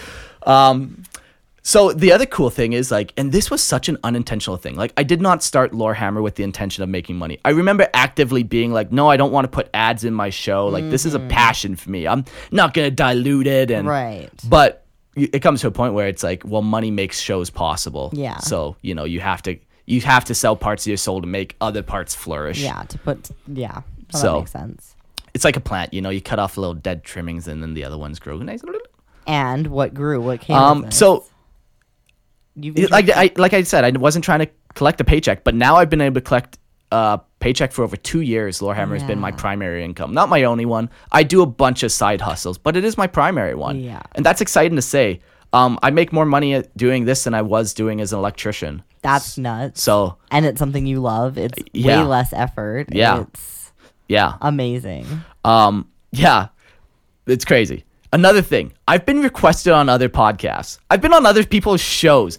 So the other cool thing is like, and this was such an unintentional thing. Like, I did not start Lorehammer with the intention of making money. I remember actively being like, no, I don't want to put ads in my show. Like, this is a passion for me. I'm not going to dilute it. And But it comes to a point where it's like, well, money makes shows possible. Yeah. So, you know, you have to you have to sell parts of your soul to make other parts flourish. Yeah, to put, yeah. Well, so that makes sense. It's like a plant, you know, you cut off little dead trimmings and then the other ones grow nice. And what grew? What came out of this? So, like I said, I wasn't trying to collect a paycheck, but now I've been able to collect paycheck for over 2 years. Lorehammer has been my primary income, not my only one. I do a bunch of side hustles, but it is my primary one. Yeah. And that's exciting to say. I make more money doing this than I was doing as an electrician. That's nuts. So, and it's something you love. It's way less effort. Yeah. It's amazing. Yeah. It's crazy. Another thing, I've been requested on other podcasts. I've been on other people's shows.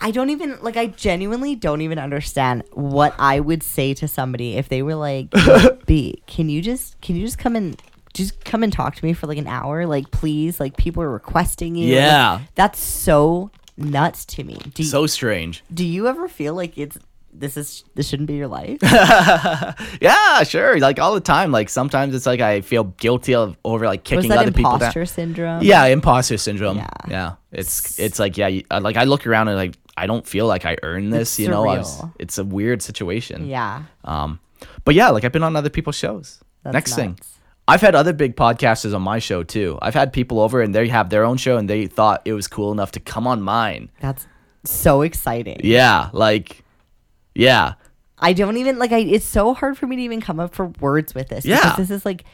I don't even, like, I genuinely don't even understand what I would say to somebody if they were like, B, can you just come and talk to me for like an hour? Like, please, like, people are requesting you. Yeah. Like, that's so nuts to me. So strange. Do you ever feel like this shouldn't be your life? Yeah, sure. Like, all the time. Like, sometimes it's like I feel guilty over like kicking other people down. Imposter syndrome. Yeah. It's like, yeah, like I look around and like I don't feel like I earned this. It's surreal. It's a weird situation. Yeah. But yeah, like I've been on other people's shows. That's Next nuts. Thing, I've had other big podcasters on my show too. I've had people over and they have their own show and they thought it was cool enough to come on mine. That's so exciting. Yeah, like. Yeah. I don't even like it's so hard for me to even come up for words with this. Yeah. Because this is like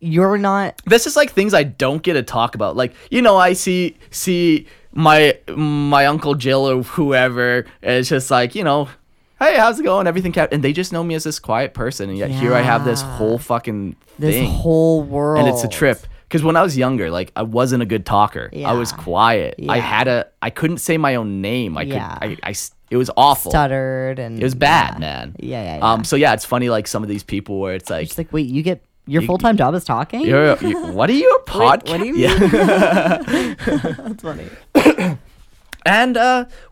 this is like things I don't get to talk about. Like, you know, I see my Uncle Jill or whoever, and it's just like, you know, hey, how's it going? Everything and they just know me as this quiet person, and yet here I have this whole fucking thing. This whole world. And it's a trip. Because when I was younger, like, I wasn't a good talker. Yeah. I was quiet. Yeah. I couldn't say my own name. It was awful. Stuttered and it was bad, man. Yeah. So yeah, it's funny, like some of these people where it's like, it's like, wait, you get your full time job is talking? What are you, a podcast? What do you mean? That's funny. And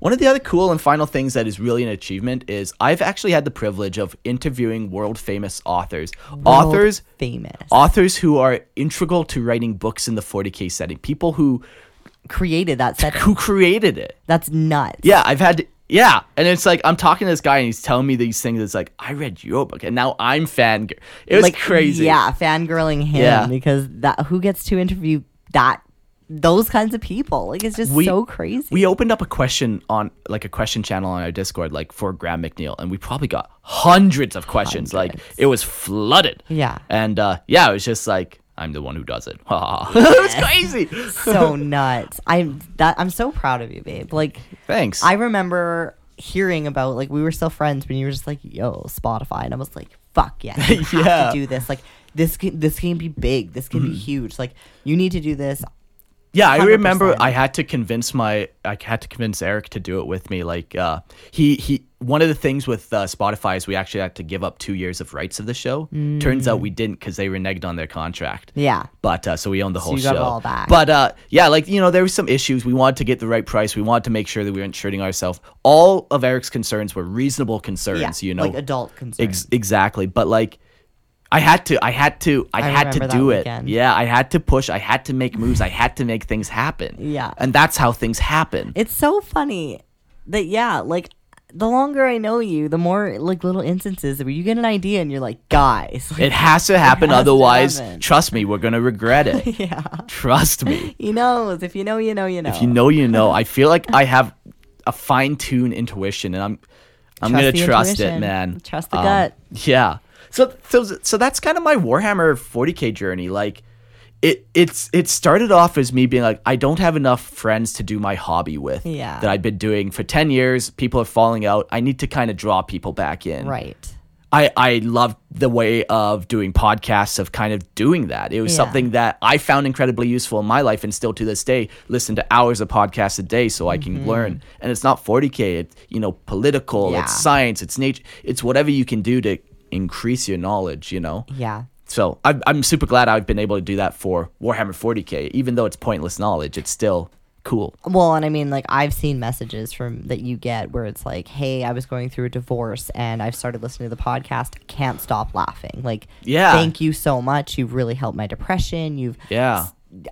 one of the other cool and final things that is really an achievement is I've actually had the privilege of interviewing world-famous authors. Authors who are integral to writing books in the 40K setting. People who created that setting. Who created it. That's nuts. Yeah, and it's like I'm talking to this guy and he's telling me these things. It's like, I read your book and now I'm fangirl. It was like, crazy. Yeah, fangirling him because who gets to interview those kinds of people? Like, it's just so crazy. We opened up a question channel on our Discord, like for Graham McNeil, and we probably got hundreds of questions. Like, it was flooded. Yeah. And it was just like, I'm the one who does it. It was crazy. So nuts. I'm so proud of you, babe. Like, thanks. I remember hearing about, like, we were still friends when you were just like, yo, Spotify, and I was like, fuck yeah, you have to do this. Like, this can be big. This can be huge. Like, you need to do this. Yeah, 100%. I remember I had to convince Eric to do it with me. Like, he one of the things with Spotify is we actually had to give up 2 years of rights of the show. Turns out we didn't because they reneged on their contract. Yeah. But so we owned the whole show. You got it all back. But like, you know, there were some issues. We wanted to get the right price. We wanted to make sure that we weren't shirting ourselves. All of Eric's concerns were reasonable concerns. Yeah, you know, like adult concerns. Exactly. But like, I had to do it. Weekend. Yeah, I had to push. I had to make moves. I had to make things happen. Yeah. And that's how things happen. It's so funny that, like, the longer I know you, the more, like, little instances where you get an idea and you're like, guys. Like, it has to happen. Otherwise, trust me, we're going to regret it. Yeah. Trust me. He knows. If you know, you know, you know. If you know, you know. I feel like I have a fine-tuned intuition, and I'm going to trust it, man. Trust the gut. Yeah. So that's kind of my Warhammer 40K journey. Like, it started off as me being like, I don't have enough friends to do my hobby with that I've been doing for 10 years. People are falling out. I need to kind of draw people back in. Right. I loved the way of doing podcasts, of kind of doing that. It was something that I found incredibly useful in my life, and still to this day, listen to hours of podcasts a day so I can learn. And it's not 40K. It's, you know, political. Yeah. It's science. It's nature. It's whatever you can do to increase your knowledge, you know. Yeah. So I'm super glad I've been able to do that for Warhammer 40K. Even though it's pointless knowledge, it's still cool. Well, and I mean, like, I've seen messages from that you get where it's like, hey, I was going through a divorce and I've started listening to the podcast. I can't stop laughing. Like, thank you so much. You've really helped my depression. You've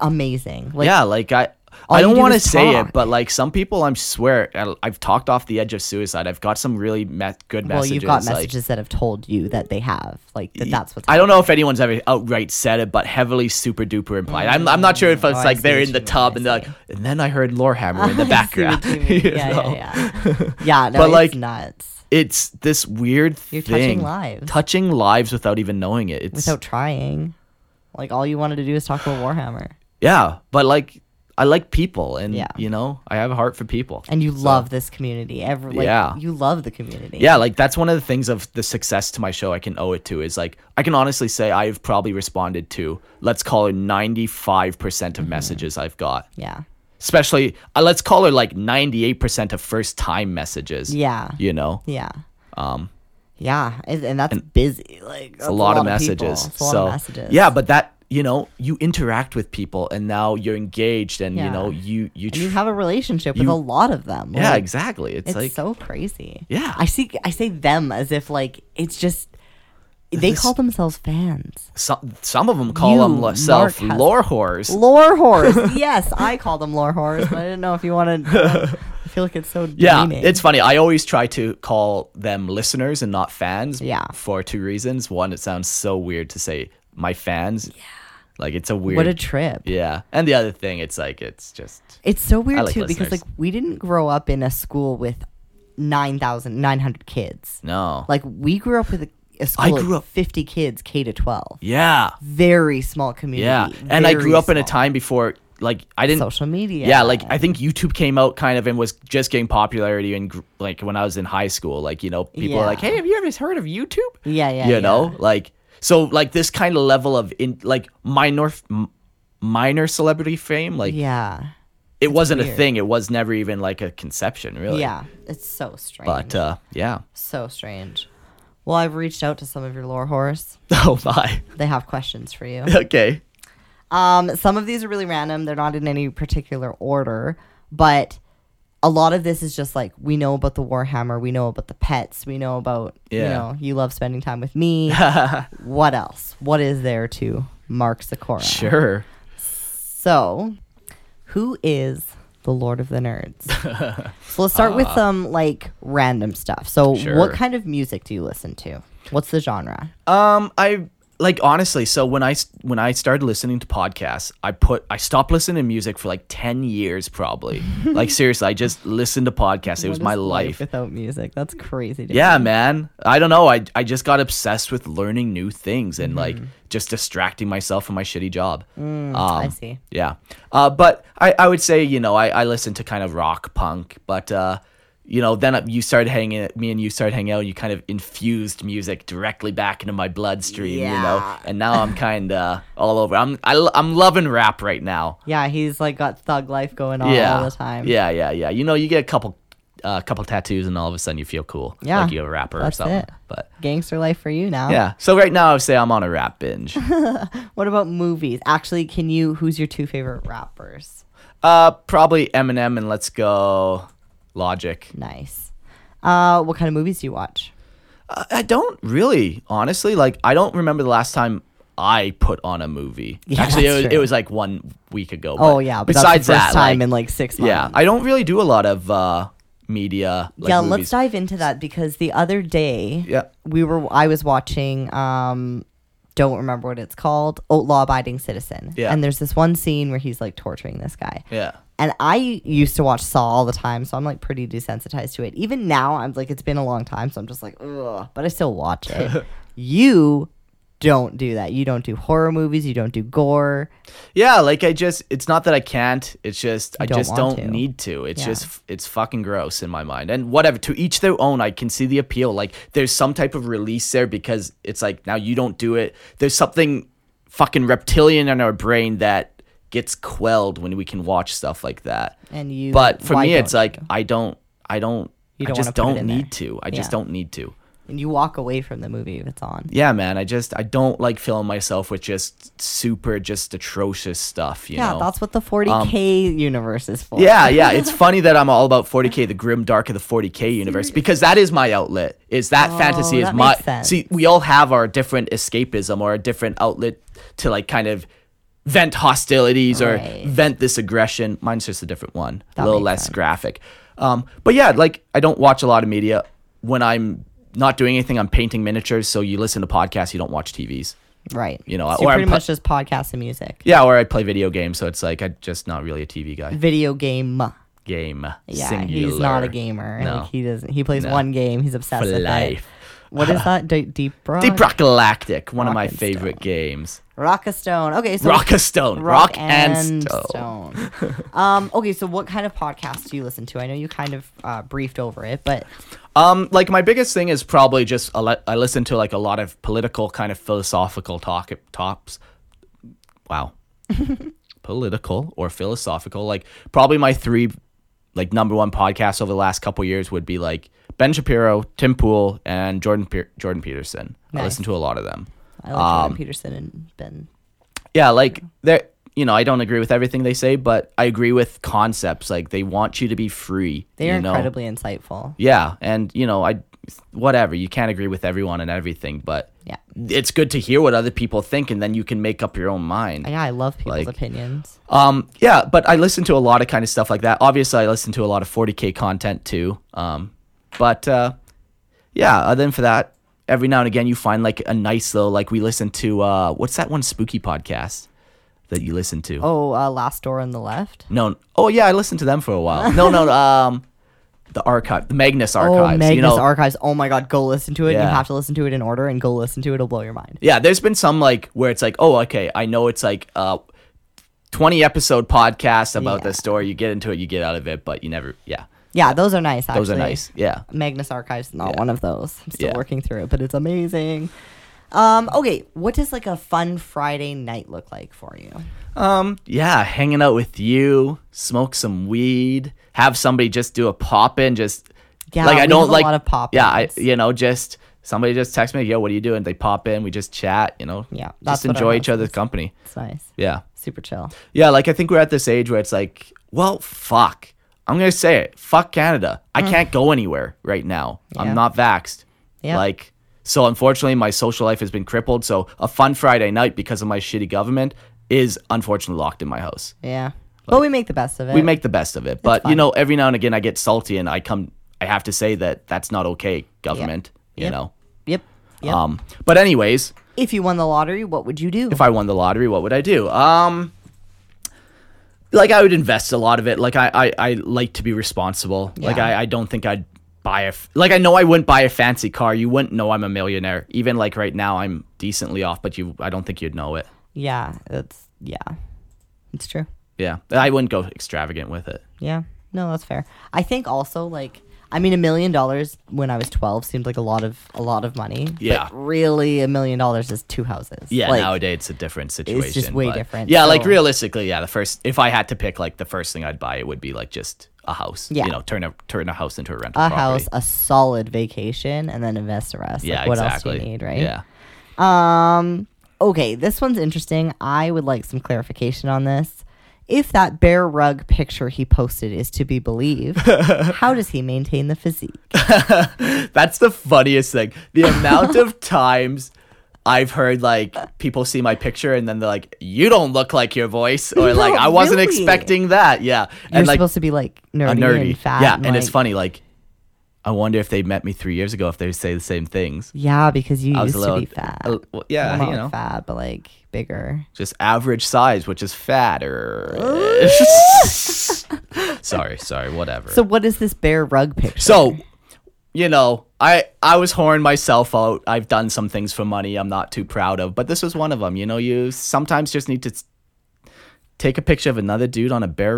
amazing. Like, yeah, like I I don't want to say it, but like some people, I swear, I've talked off the edge of suicide. I've got some really good messages. Well, you've got messages that have told you that they have, like that's what's. I don't know if anyone's ever outright said it, but heavily super duper implied. I'm not sure if it's like they're in the tub and they're like, and then I heard Lorehammer in the background. Yeah. Yeah, no, but it's like, nuts. It's this weird thing. You're touching lives. Touching lives without even knowing it. It's, without trying. Like, all you wanted to do is talk about Warhammer. Yeah, but like, I like people, and you know, I have a heart for people. And you love this community. You love the community. Yeah, like that's one of the things of the success to my show I can owe it to is like, I can honestly say I've probably responded to, let's call it 95% of messages I've got. Yeah. Especially, let's call her like 98% of first time messages. Yeah. You know? Yeah. Yeah. And that's busy. Like, that's a lot of messages. It's a lot of messages. Yeah, but that, you know, you interact with people and now you're engaged and, you know, you have a relationship with a lot of them. Like, yeah, exactly. It's like so crazy. Yeah. I say them as if like it's just. They call themselves fans. Some of them call themselves lore whores. Lore whores. Yes, I call them lore whores, but I didn't know if you wanted to. I feel like it's so demeaning. Yeah, it's funny. I always try to call them listeners and not fans for two reasons. One, it sounds so weird to say my fans. Yeah. Like, it's a weird... What a trip. Yeah. And the other thing, it's like, it's just... It's so weird, like, too, listeners. Because, like, we didn't grow up in a school with 9,900 kids. No. Like, we grew up with... A school of 50 kids, K-12. Yeah. Very small community. Yeah. And I grew up in a time before, like, I didn't... Social media. Yeah, like, I think YouTube came out kind of and was just getting popularity and like, when I was in high school. Like, you know, people are like, hey, have you ever heard of YouTube? Yeah, yeah, you know? Like, so, like, this kind of level of, like, minor celebrity fame, like... Yeah. It wasn't a thing. It was never even, like, a conception, really. Yeah. It's so strange. But, yeah. So strange. Well, I've reached out to some of your lore whores. Oh, my. They have questions for you. Okay. Some of these are really random. They're not in any particular order. But a lot of this is just like, we know about the Warhammer. We know about the pets. We know about, you know, you love spending time with me. What else? What is there to Mark Sikora? Sure. So, who is... the Lord of the Nerds. So let's start with some like random stuff. So what kind of music do you listen to? What's the genre? I like honestly. So when I started listening to podcasts, I stopped listening to music for like 10 years probably. Like seriously, I just listened to podcasts. It was my life without music. That's crazy. Yeah, man. I don't know. I just got obsessed with learning new things and like just distracting myself from my shitty job. I see. Yeah. But I would say, you know, I listen to kind of rock punk, but, you know, then you started hanging out and you kind of infused music directly back into my bloodstream, you know, and now I'm kind of all over. I'm loving rap right now. Yeah. He's like got thug life going on all the time. Yeah. Yeah. Yeah. You know, you get a couple tattoos and all of a sudden you feel cool. Yeah. Like you're a rapper or something. It. But gangster life for you now. Yeah. So right now I would say I'm on a rap binge. What about movies? Actually, who's your two favorite rappers? Probably Eminem and let's go Logic. Nice. What kind of movies do you watch? I don't really, honestly. Like I don't remember the last time I put on a movie. Yeah, actually, it was like 1 week ago. But oh yeah. But besides that's the first time like, in like 6 months. Yeah. I don't really do a lot of media like yeah movies. Let's dive into that because the other day I was watching don't remember what it's called, Law Abiding Citizen, and there's this one scene where he's like torturing this guy, and I used to watch Saw all the time, so I'm like pretty desensitized to it. Even now I'm like, it's been a long time, so I'm just like ugh, but I still watch it. You don't do that. You don't do horror movies. You don't do gore. Yeah, like it's not that I can't. It's just I just don't need to. It's just it's fucking gross in my mind. And whatever, to each their own. I can see the appeal. Like there's some type of release there because it's like now you don't do it. There's something fucking reptilian in our brain that gets quelled when we can watch stuff like that. But for me, it's like I just don't need to. And you walk away from the movie if it's on. Yeah, man. I don't like filling myself with just super, just atrocious stuff, you know? Yeah, that's what the 40K universe is for. Yeah, yeah. It's funny that I'm all about 40K, the grim dark of the 40K universe, because that is my outlet. Is that fantasy is my... See, we all have our different escapism or a different outlet to like kind of vent hostilities or vent this aggression. Mine's just a different one, a little less graphic. But yeah, like I don't watch a lot of media. When I'm not doing anything, I'm painting miniatures. So you listen to podcasts, you don't watch TVs. Right. You know, so or pretty much just podcasts and music. Yeah, or I play video games. So it's like I'm just not really a TV guy. Video game. Game. Yeah, singular. He's not a gamer. No. Like, he doesn't. He plays one game. He's obsessed with life. What is that? Deep Rock Galactic. One of my favorite games. Rockastone. Okay, so Rockastone. Rock and Stone. Okay, so what kind of podcasts do you listen to? I know you kind of briefed over it, but like my biggest thing is probably just I listen to like a lot of political kind of philosophical tops. Wow. Political or philosophical. Like probably my three like number one podcasts over the last couple years would be like Ben Shapiro, Tim Pool, and Jordan Peterson. Nice. I listen to a lot of them. I like Jordan Peterson and Ben. Yeah, like they're, you know, I don't agree with everything they say, but I agree with concepts. Like they want you to be free. They are incredibly insightful. Yeah, and you know, whatever, you can't agree with everyone and everything, but yeah, it's good to hear what other people think, and then you can make up your own mind. Yeah, I love people's opinions. Yeah, but I listen to a lot of kind of stuff like that. Obviously, I listen to a lot of 40K content too. But yeah, other than for that, every now and again you find like a nice little, like we listen to what's that one spooky podcast that you listen to? Oh, Last Door on the Left. No. Oh yeah, I listened to them for a while. No. The Magnus Archives. Oh, Magnus Archives. Oh my God, go listen to it. Yeah. You have to listen to it in order, and go listen to it. It'll blow your mind. Yeah, there's been some like where it's like, oh, okay, I know it's like 20 episode podcast about this story. You get into it, you get out of it, but you never. Yeah, those are nice, actually. Those are nice, yeah. Magnus Archives is not one of those. I'm still working through it, but it's amazing. Okay, what does, like, a fun Friday night look like for you? Yeah, hanging out with you, smoke some weed, have somebody just do a pop-in, just... Yeah, like, I don't like a lot of pop-ins. Yeah, just... Somebody just texts me, yo, what are you doing? They pop in, we just chat, you know? Yeah, just enjoy each other's company. It's nice. Yeah. Super chill. Yeah, like, I think we're at this age where it's like, well, fuck. I'm going to say it. Fuck Canada. I can't go anywhere right now. Yeah. I'm not vaxxed. Yeah. Like, so unfortunately, my social life has been crippled. So a fun Friday night because of my shitty government is unfortunately locked in my house. Yeah. Like, but we make the best of it. It's but, you know, every now and again, I get salty and I have to say that that's not okay, government, know? Yep. But anyways. If you won the lottery, what would you do? If I won the lottery, what would I do? Like, I would invest a lot of it. Like, I like to be responsible. Yeah. Like, I don't think I'd buy I know I wouldn't buy a fancy car. You wouldn't know I'm a millionaire. Even, like, right now, I'm decently off, but I don't think you'd know it. Yeah, it's true. Yeah, I wouldn't go extravagant with it. Yeah, no, that's fair. I think also, like, I mean, $1 million when I was 12 seemed like a lot of money. Yeah. But really, $1 million is two houses. Yeah, like, nowadays it's a different situation. It's just way different. Yeah, so. Like realistically, yeah, if I had to pick, like the first thing I'd buy, it would be like just a house. Yeah. You know, turn a house into a rental property. A house, a solid vacation, and then invest the rest. Yeah, like, what else do you need, right? Yeah. Okay, this one's interesting. I would like some clarification on this. If that bear rug picture he posted is to be believed, how does he maintain the physique? That's the funniest thing. The amount of times I've heard, like, people see my picture and then they're like, you don't look like your voice. Or, like, I wasn't expecting that. Yeah. You're and, like, supposed to be, like, nerdy and fat. Yeah, and it's funny, like, I wonder if they met me 3 years ago if they would say the same things. Yeah, because you used to be fat. Well, yeah, not fat, but like bigger. Just average size, which is fatter. sorry, whatever. So what is this bear rug picture? So, you know, I was whoring myself out. I've done some things for money I'm not too proud of, but this was one of them. You know, you sometimes just need to take a picture of another dude on a bear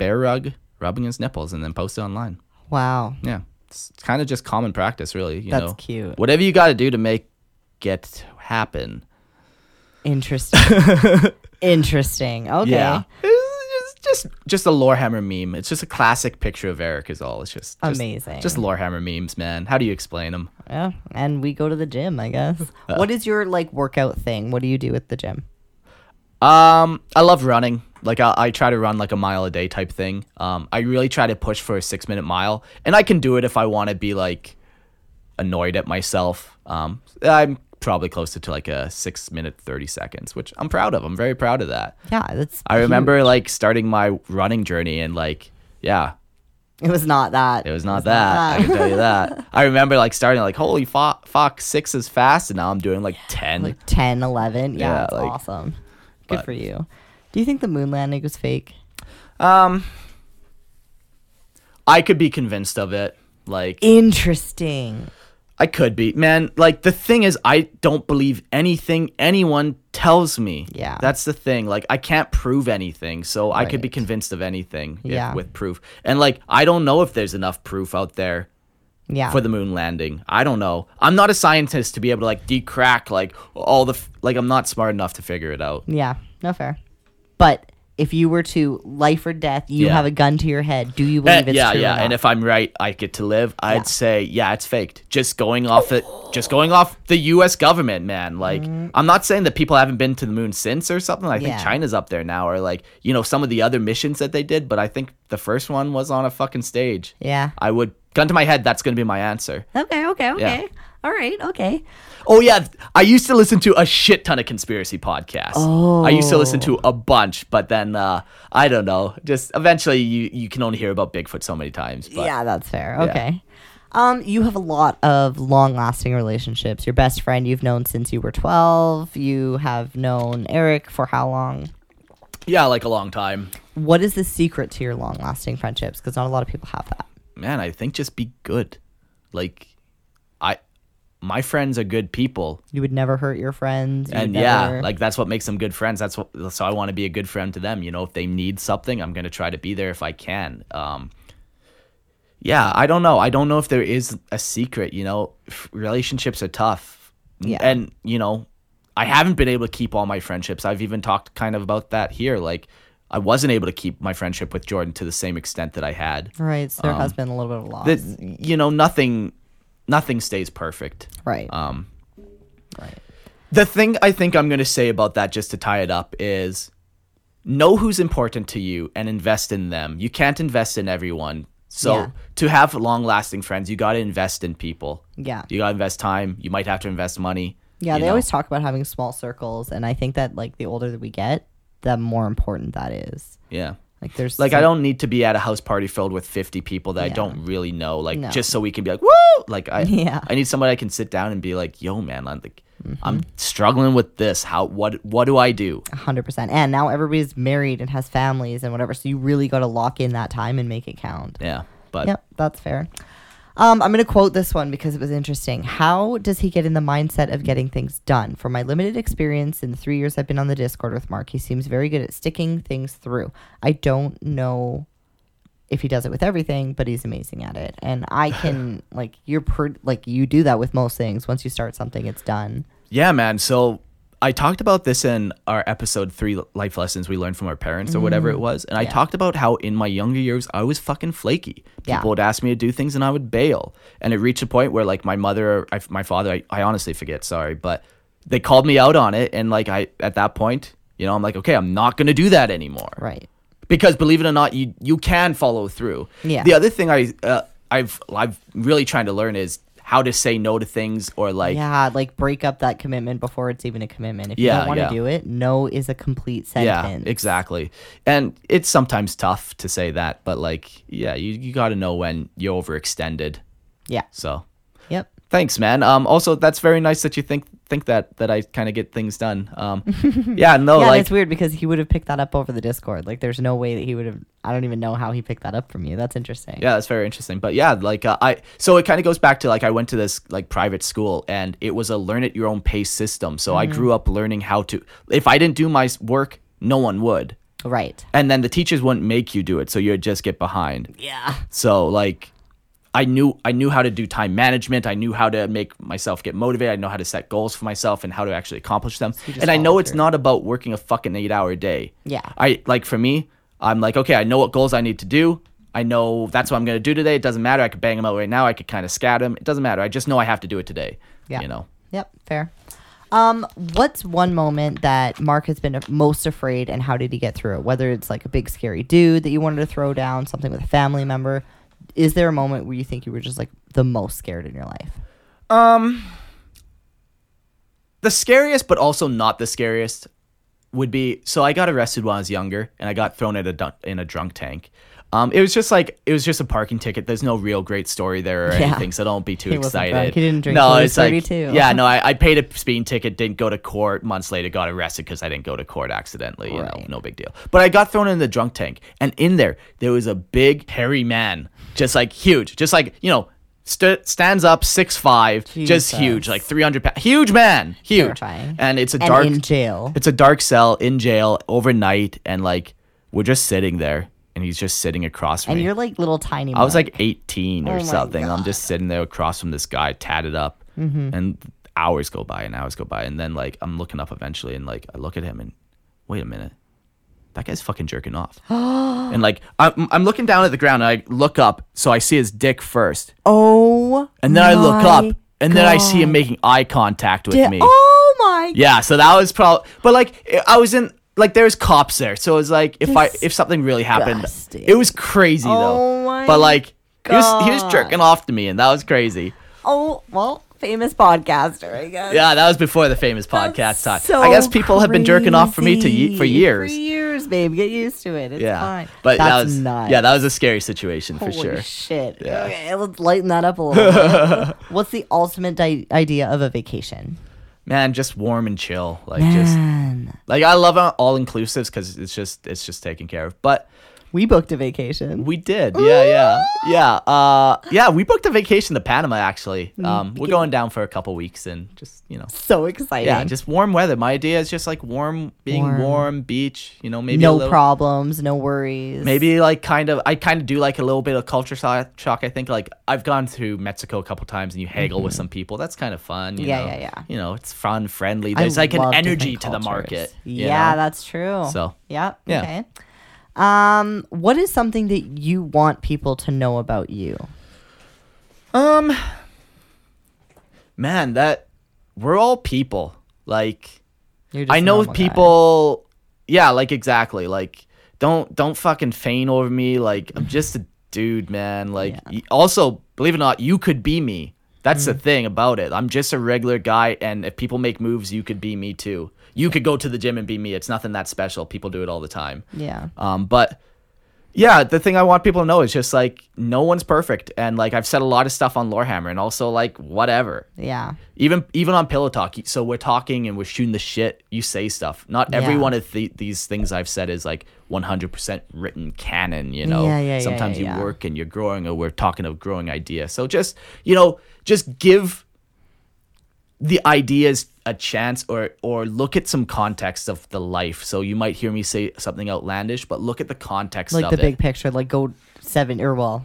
rug rubbing his nipples and then post it online. Wow. Yeah. It's kind of just common practice, really. That's cute. Whatever you got to do to make it happen. Interesting. Okay. Yeah. It's just a Lorehammer meme. It's just a classic picture of Eric is all. It's just amazing. Just Lorehammer memes, man. How do you explain them? Yeah. And we go to the gym, I guess. What is your like workout thing? What do you do at the gym? I love running. Like I try to run like a mile a day type thing. I really try to push for a 6-minute mile, and I can do it if I want to be like annoyed at myself. I'm probably closer to like a 6 minutes, 30 seconds, which I'm proud of. I'm very proud of that. Yeah, that's. I remember huge. Like starting my running journey and like, yeah. It was not that. It was not that. I can tell you that. I remember like starting like, holy fuck, 6 is fast. And now I'm doing like 10. Like 10, 11. Yeah, that's like, awesome. Good for you. Do you think the moon landing was fake? I could be convinced of it. Like, interesting. I could be, man. Like, the thing is, I don't believe anything anyone tells me. Yeah, that's the thing. Like, I can't prove anything, so right. I could be convinced of anything with proof. And like, I don't know if there's enough proof out there. Yeah. For the moon landing, I don't know. I'm not a scientist to be able to like decrack like all the like. I'm not smart enough to figure it out. Yeah, no fair. But if you were to life or death, you have a gun to your head. Do you believe it's true? Yeah, yeah. And if I'm right, I get to live. I'd say, yeah, it's faked. Just going off the U.S. government, man. Like, I'm not saying that people haven't been to the moon since or something. I think China's up there now, or like, you know, some of the other missions that they did. But I think the first one was on a fucking stage. Yeah, I would. Gun to my head, that's going to be my answer. Okay. Yeah. All right, okay. Oh, yeah. I used to listen to a shit ton of conspiracy podcasts. Oh. I used to listen to a bunch, but then, I don't know. Just eventually you can only hear about Bigfoot so many times. But, yeah, that's fair. Okay. Yeah. You have a lot of long-lasting relationships. Your best friend you've known since you were 12. You have known Eric for how long? Yeah, like a long time. What is the secret to your long-lasting friendships? Because not a lot of people have that. Man, I think just be good. Like, my friends are good people. You would never hurt your friends. And like, that's what makes them good friends. So I want to be a good friend to them. You know, if they need something, I'm going to try to be there if I can. I don't know. I don't know if there is a secret, you know. Relationships are tough. Yeah. And, you know, I haven't been able to keep all my friendships. I've even talked kind of about that here. Like, I wasn't able to keep my friendship with Jordan to the same extent that I had. Right, so there has been a little bit of loss. You know, nothing stays perfect. Right. Right. The thing I think I'm going to say about that, just to tie it up, is know who's important to you and invest in them. You can't invest in everyone. So to have long-lasting friends, you got to invest in people. Yeah. You got to invest time. You might have to invest money. Yeah, they always talk about having small circles, and I think that like the older that we get, the more important that is. Yeah. Like there's like I don't need to be at a house party filled with 50 people that I don't really know. Like just so we can be like, woo! Like I need somebody I can sit down and be like, yo man, I'm like I'm struggling with this. What do I do? 100%. And now everybody's married and has families and whatever. So you really gotta lock in that time and make it count. Yeah. But yep, that's fair. I'm going to quote this one because it was interesting. How does he get in the mindset of getting things done? From my limited experience in the 3 years I've been on the Discord with Mark, he seems very good at sticking things through. I don't know if he does it with everything, but he's amazing at it. And I can, like, you do that with most things. Once you start something, it's done. Yeah, man. So I talked about this in our episode 3, life lessons we learned from our parents or whatever it was. And I talked about how in my younger years, I was fucking flaky. People would ask me to do things and I would bail. And it reached a point where like my mother, my father, I honestly forget, sorry, but they called me out on it. And like at that point, you know, I'm like, okay, I'm not going to do that anymore. Right. Because believe it or not, you can follow through. Yeah. The other thing I've really trying to learn is how to say no to things, or like... Yeah, like break up that commitment before it's even a commitment. If you don't want to do it, no is a complete sentence. Yeah, exactly. And it's sometimes tough to say that, but like, yeah, you got to know when you're overextended. Yeah. So... Yep. Thanks, man. Also, that's very nice that you think that I kind of get things done. Yeah, like, it's weird because he would have picked that up over the Discord. Like, there's no way that he would have. I don't even know how he picked that up from you. That's interesting. Yeah, that's very interesting. But yeah, like so it kind of goes back to like I went to this like private school and it was a learn at your own pace system. So I grew up learning how to. If I didn't do my work, no one would. Right. And then the teachers wouldn't make you do it, so you'd just get behind. Yeah. So like. I knew how to do time management. I knew how to make myself get motivated. I know how to set goals for myself and how to actually accomplish them. So and I know it's not about working a fucking 8-hour day. Yeah. For me, I'm like, okay, I know what goals I need to do. I know that's what I'm going to do today. It doesn't matter. I could bang them out right now. I could kind of scatter them. It doesn't matter. I just know I have to do it today. Yeah. You know? Yep. Fair. What's one moment that Mark has been most afraid and how did he get through it? Whether it's like a big scary dude that you wanted to throw down, something with a family member. Is there a moment where you think you were just like the most scared in your life? The scariest, but also not the scariest, would be, so I got arrested when I was younger, and I got thrown in a drunk tank. It was just a parking ticket. There's no real great story there or anything, so don't be too excited. He didn't drink. No, it's like, I paid a speeding ticket, didn't go to court. Months later, got arrested because I didn't go to court accidentally. Right. You know, no big deal. But I got thrown in the drunk tank, and in there was a big hairy man, just like huge, just like, you know, stands up 6'5", just huge, like 300 pounds, huge man, huge. Terrifying. And it's dark. In jail. It's a dark cell in jail overnight, and like we're just sitting there. And he's just sitting across from me. And you're like little tiny. I was like 18 or something. God. I'm just sitting there across from this guy, tatted up. Mm-hmm. And hours go by. And then like I'm looking up eventually and like I look at him and wait a minute. That guy's fucking jerking off. And like I'm looking down at the ground and I look up. So I see his dick first. Oh. And then I look up and then I see him making eye contact with me. Oh my. Yeah. So that was probably. But like I was in. Like there's cops there, so it was like if something really happened, it was crazy though. My but like God. He was jerking off to me, and that was crazy. Oh well, famous podcaster, I guess. Yeah, that was before the famous podcast time. So I guess people have been jerking off for years. For years, babe, get used to it. It's fine. But that's nuts. Yeah, that was a scary situation for sure. Holy shit. Yeah. Okay, let's lighten that up a little bit. What's the ultimate idea of a vacation? Man, just warm and chill. Like I love all inclusives because it's just taken care of. But we booked a vacation. We did. Yeah, we booked a vacation to Panama actually. We're going down for a couple weeks and just, you know. So exciting. Yeah, just warm weather. My idea is just like warm beach, you know, maybe no problems, no worries. Maybe like I kind of do like a little bit of culture shock. I think like I've gone to Mexico a couple times and you haggle with some people. That's kind of fun, you know. You know, it's fun, friendly. There's like an energy to the market. Yeah, that's true. So, yeah. Okay. What is something that you want people to know about you? Man, that we're all people. Like, I know people. Guy. Yeah, like exactly. Like, don't fucking feign over me. Like, I'm just a dude, man. Like, also believe it or not, you could be me. That's the thing about it. I'm just a regular guy, and if people make moves, you could be me too. You could go to the gym and be me. It's nothing that special. People do it all the time. Yeah. But yeah, the thing I want people to know is just like no one's perfect, and like I've said a lot of stuff on Lorehammer, and also like whatever. Yeah. Even on Pillow Talk, so we're talking and we're shooting the shit. You say stuff. Not every one of these things I've said is like 100% written canon. You know. Yeah. Sometimes you work and you're growing, or we're talking of growing idea. So just just give the ideas a chance, or look at some context of the life. So you might hear me say something outlandish, but look at the context of it. Like the big picture, like go 30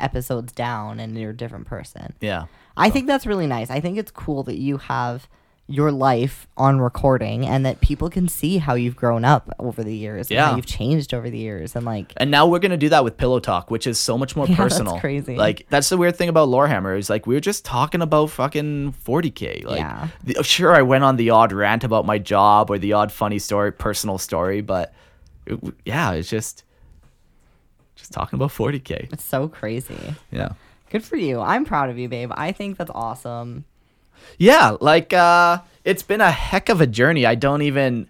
episodes down and you're a different person. Yeah. I think that's really nice. I think it's cool that you have your life on recording and that people can see how you've grown up over the years and how you've changed over the years and now we're gonna do that with Pillow Talk, which is so much more personal. That's crazy. Like that's the weird thing about Lorehammer is like we were just talking about fucking 40K. Like sure, I went on the odd rant about my job or the odd funny story, personal story, but it's just talking about 40K. It's so crazy. Yeah, good for you. I'm proud of you, babe. I think that's awesome. Yeah, like it's been a heck of a journey. It's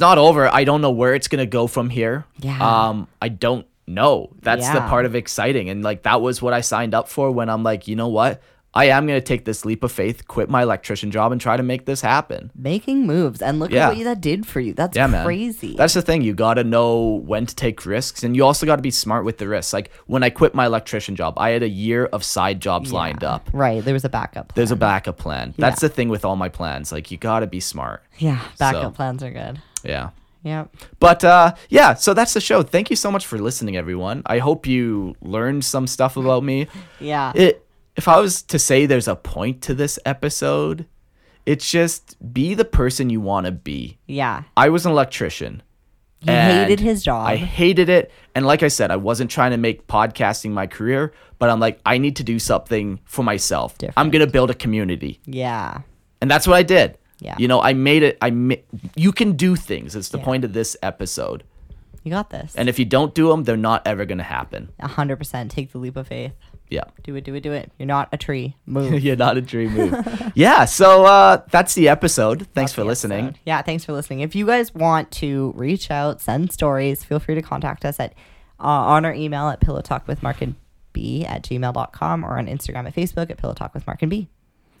not over. I don't know where it's gonna go from here. Yeah. I don't know. That's the part of exciting, and like that was what I signed up for. When I'm like, you know what, I am gonna take this leap of faith, quit my electrician job, and try to make this happen. Making moves, and look at what that did for you. That's crazy. Man. That's the thing. You gotta know when to take risks, and you also gotta be smart with the risks. Like when I quit my electrician job, I had a year of side jobs lined up. Right, there was a backup plan. That's the thing with all my plans. Like you gotta be smart. Yeah, backup plans are good. Yeah. Yep. But so that's the show. Thank you so much for listening, everyone. I hope you learned some stuff about me. Yeah. If I was to say there's a point to this episode, it's just be the person you want to be. Yeah. I was an electrician. You hated his job. I hated it. And like I said, I wasn't trying to make podcasting my career, but I'm like, I need to do something for myself. Different. I'm going to build a community. Yeah. And that's what I did. Yeah. You know, I made it. You can do things. It's the point of this episode. You got this. And if you don't do them, they're not ever going to happen. 100%. Take the leap of faith. Yeah. Do it. You're not a tree. Move. You're not a tree. Move. Yeah. So that's the episode. Thanks for listening. Yeah. Thanks for listening. If you guys want to reach out, send stories, feel free to contact us at on our email at pillowtalkwithmarkandb@gmail.com or on Instagram and Facebook at pillowtalkwithmarkandb.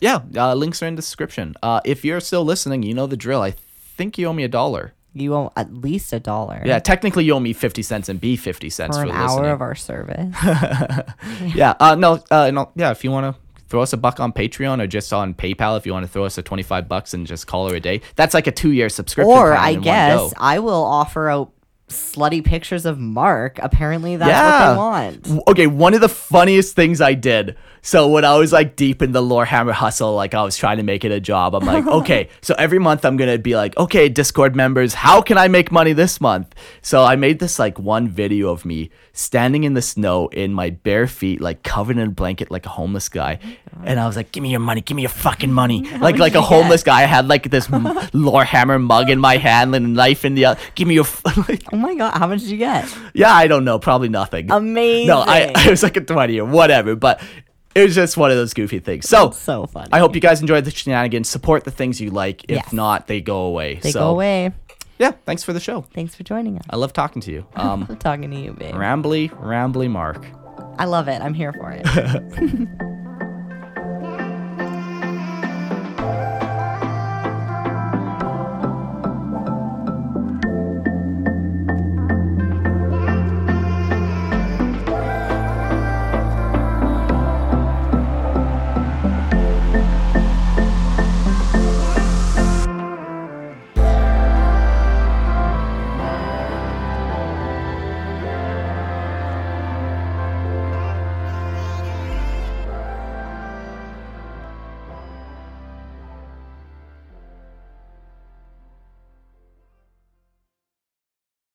Yeah. Links are in the description. If you're still listening, you know the drill. I think you owe me $1. You owe at least $1. Yeah, technically you owe me 50 cents and be 50 cents for an hour of our service. Yeah. Yeah, if you want to throw us $1 on Patreon or just on PayPal, if you want to throw us a $25 and just call her a day, that's like a 2-year subscription. Or I guess I will offer out slutty pictures of Mark. Apparently that's what they want. Okay, one of the funniest things I did, so when I was like deep in the Lorehammer hustle, like I was trying to make it a job, I'm like okay, so every month I'm gonna be like, okay, Discord members, how can I make money this month? So I made this like one video of me standing in the snow in my bare feet, like covered in a blanket like a homeless guy, and I was like, give me your fucking money. Like a homeless guy. I had like this Lorehammer mug in my hand and a knife in the other. Give me your oh my god, how much did you get? Yeah, I don't know, probably nothing. Amazing. No, I was like a 20 or whatever, but it was just one of those goofy things. So funny. I hope you guys enjoyed the shenanigans. Support the things you like. If not, they go away. Yeah, thanks for the show. Thanks for joining us. I love talking to you. I love talking to you, babe. Rambly Mark. I love it. I'm here for it.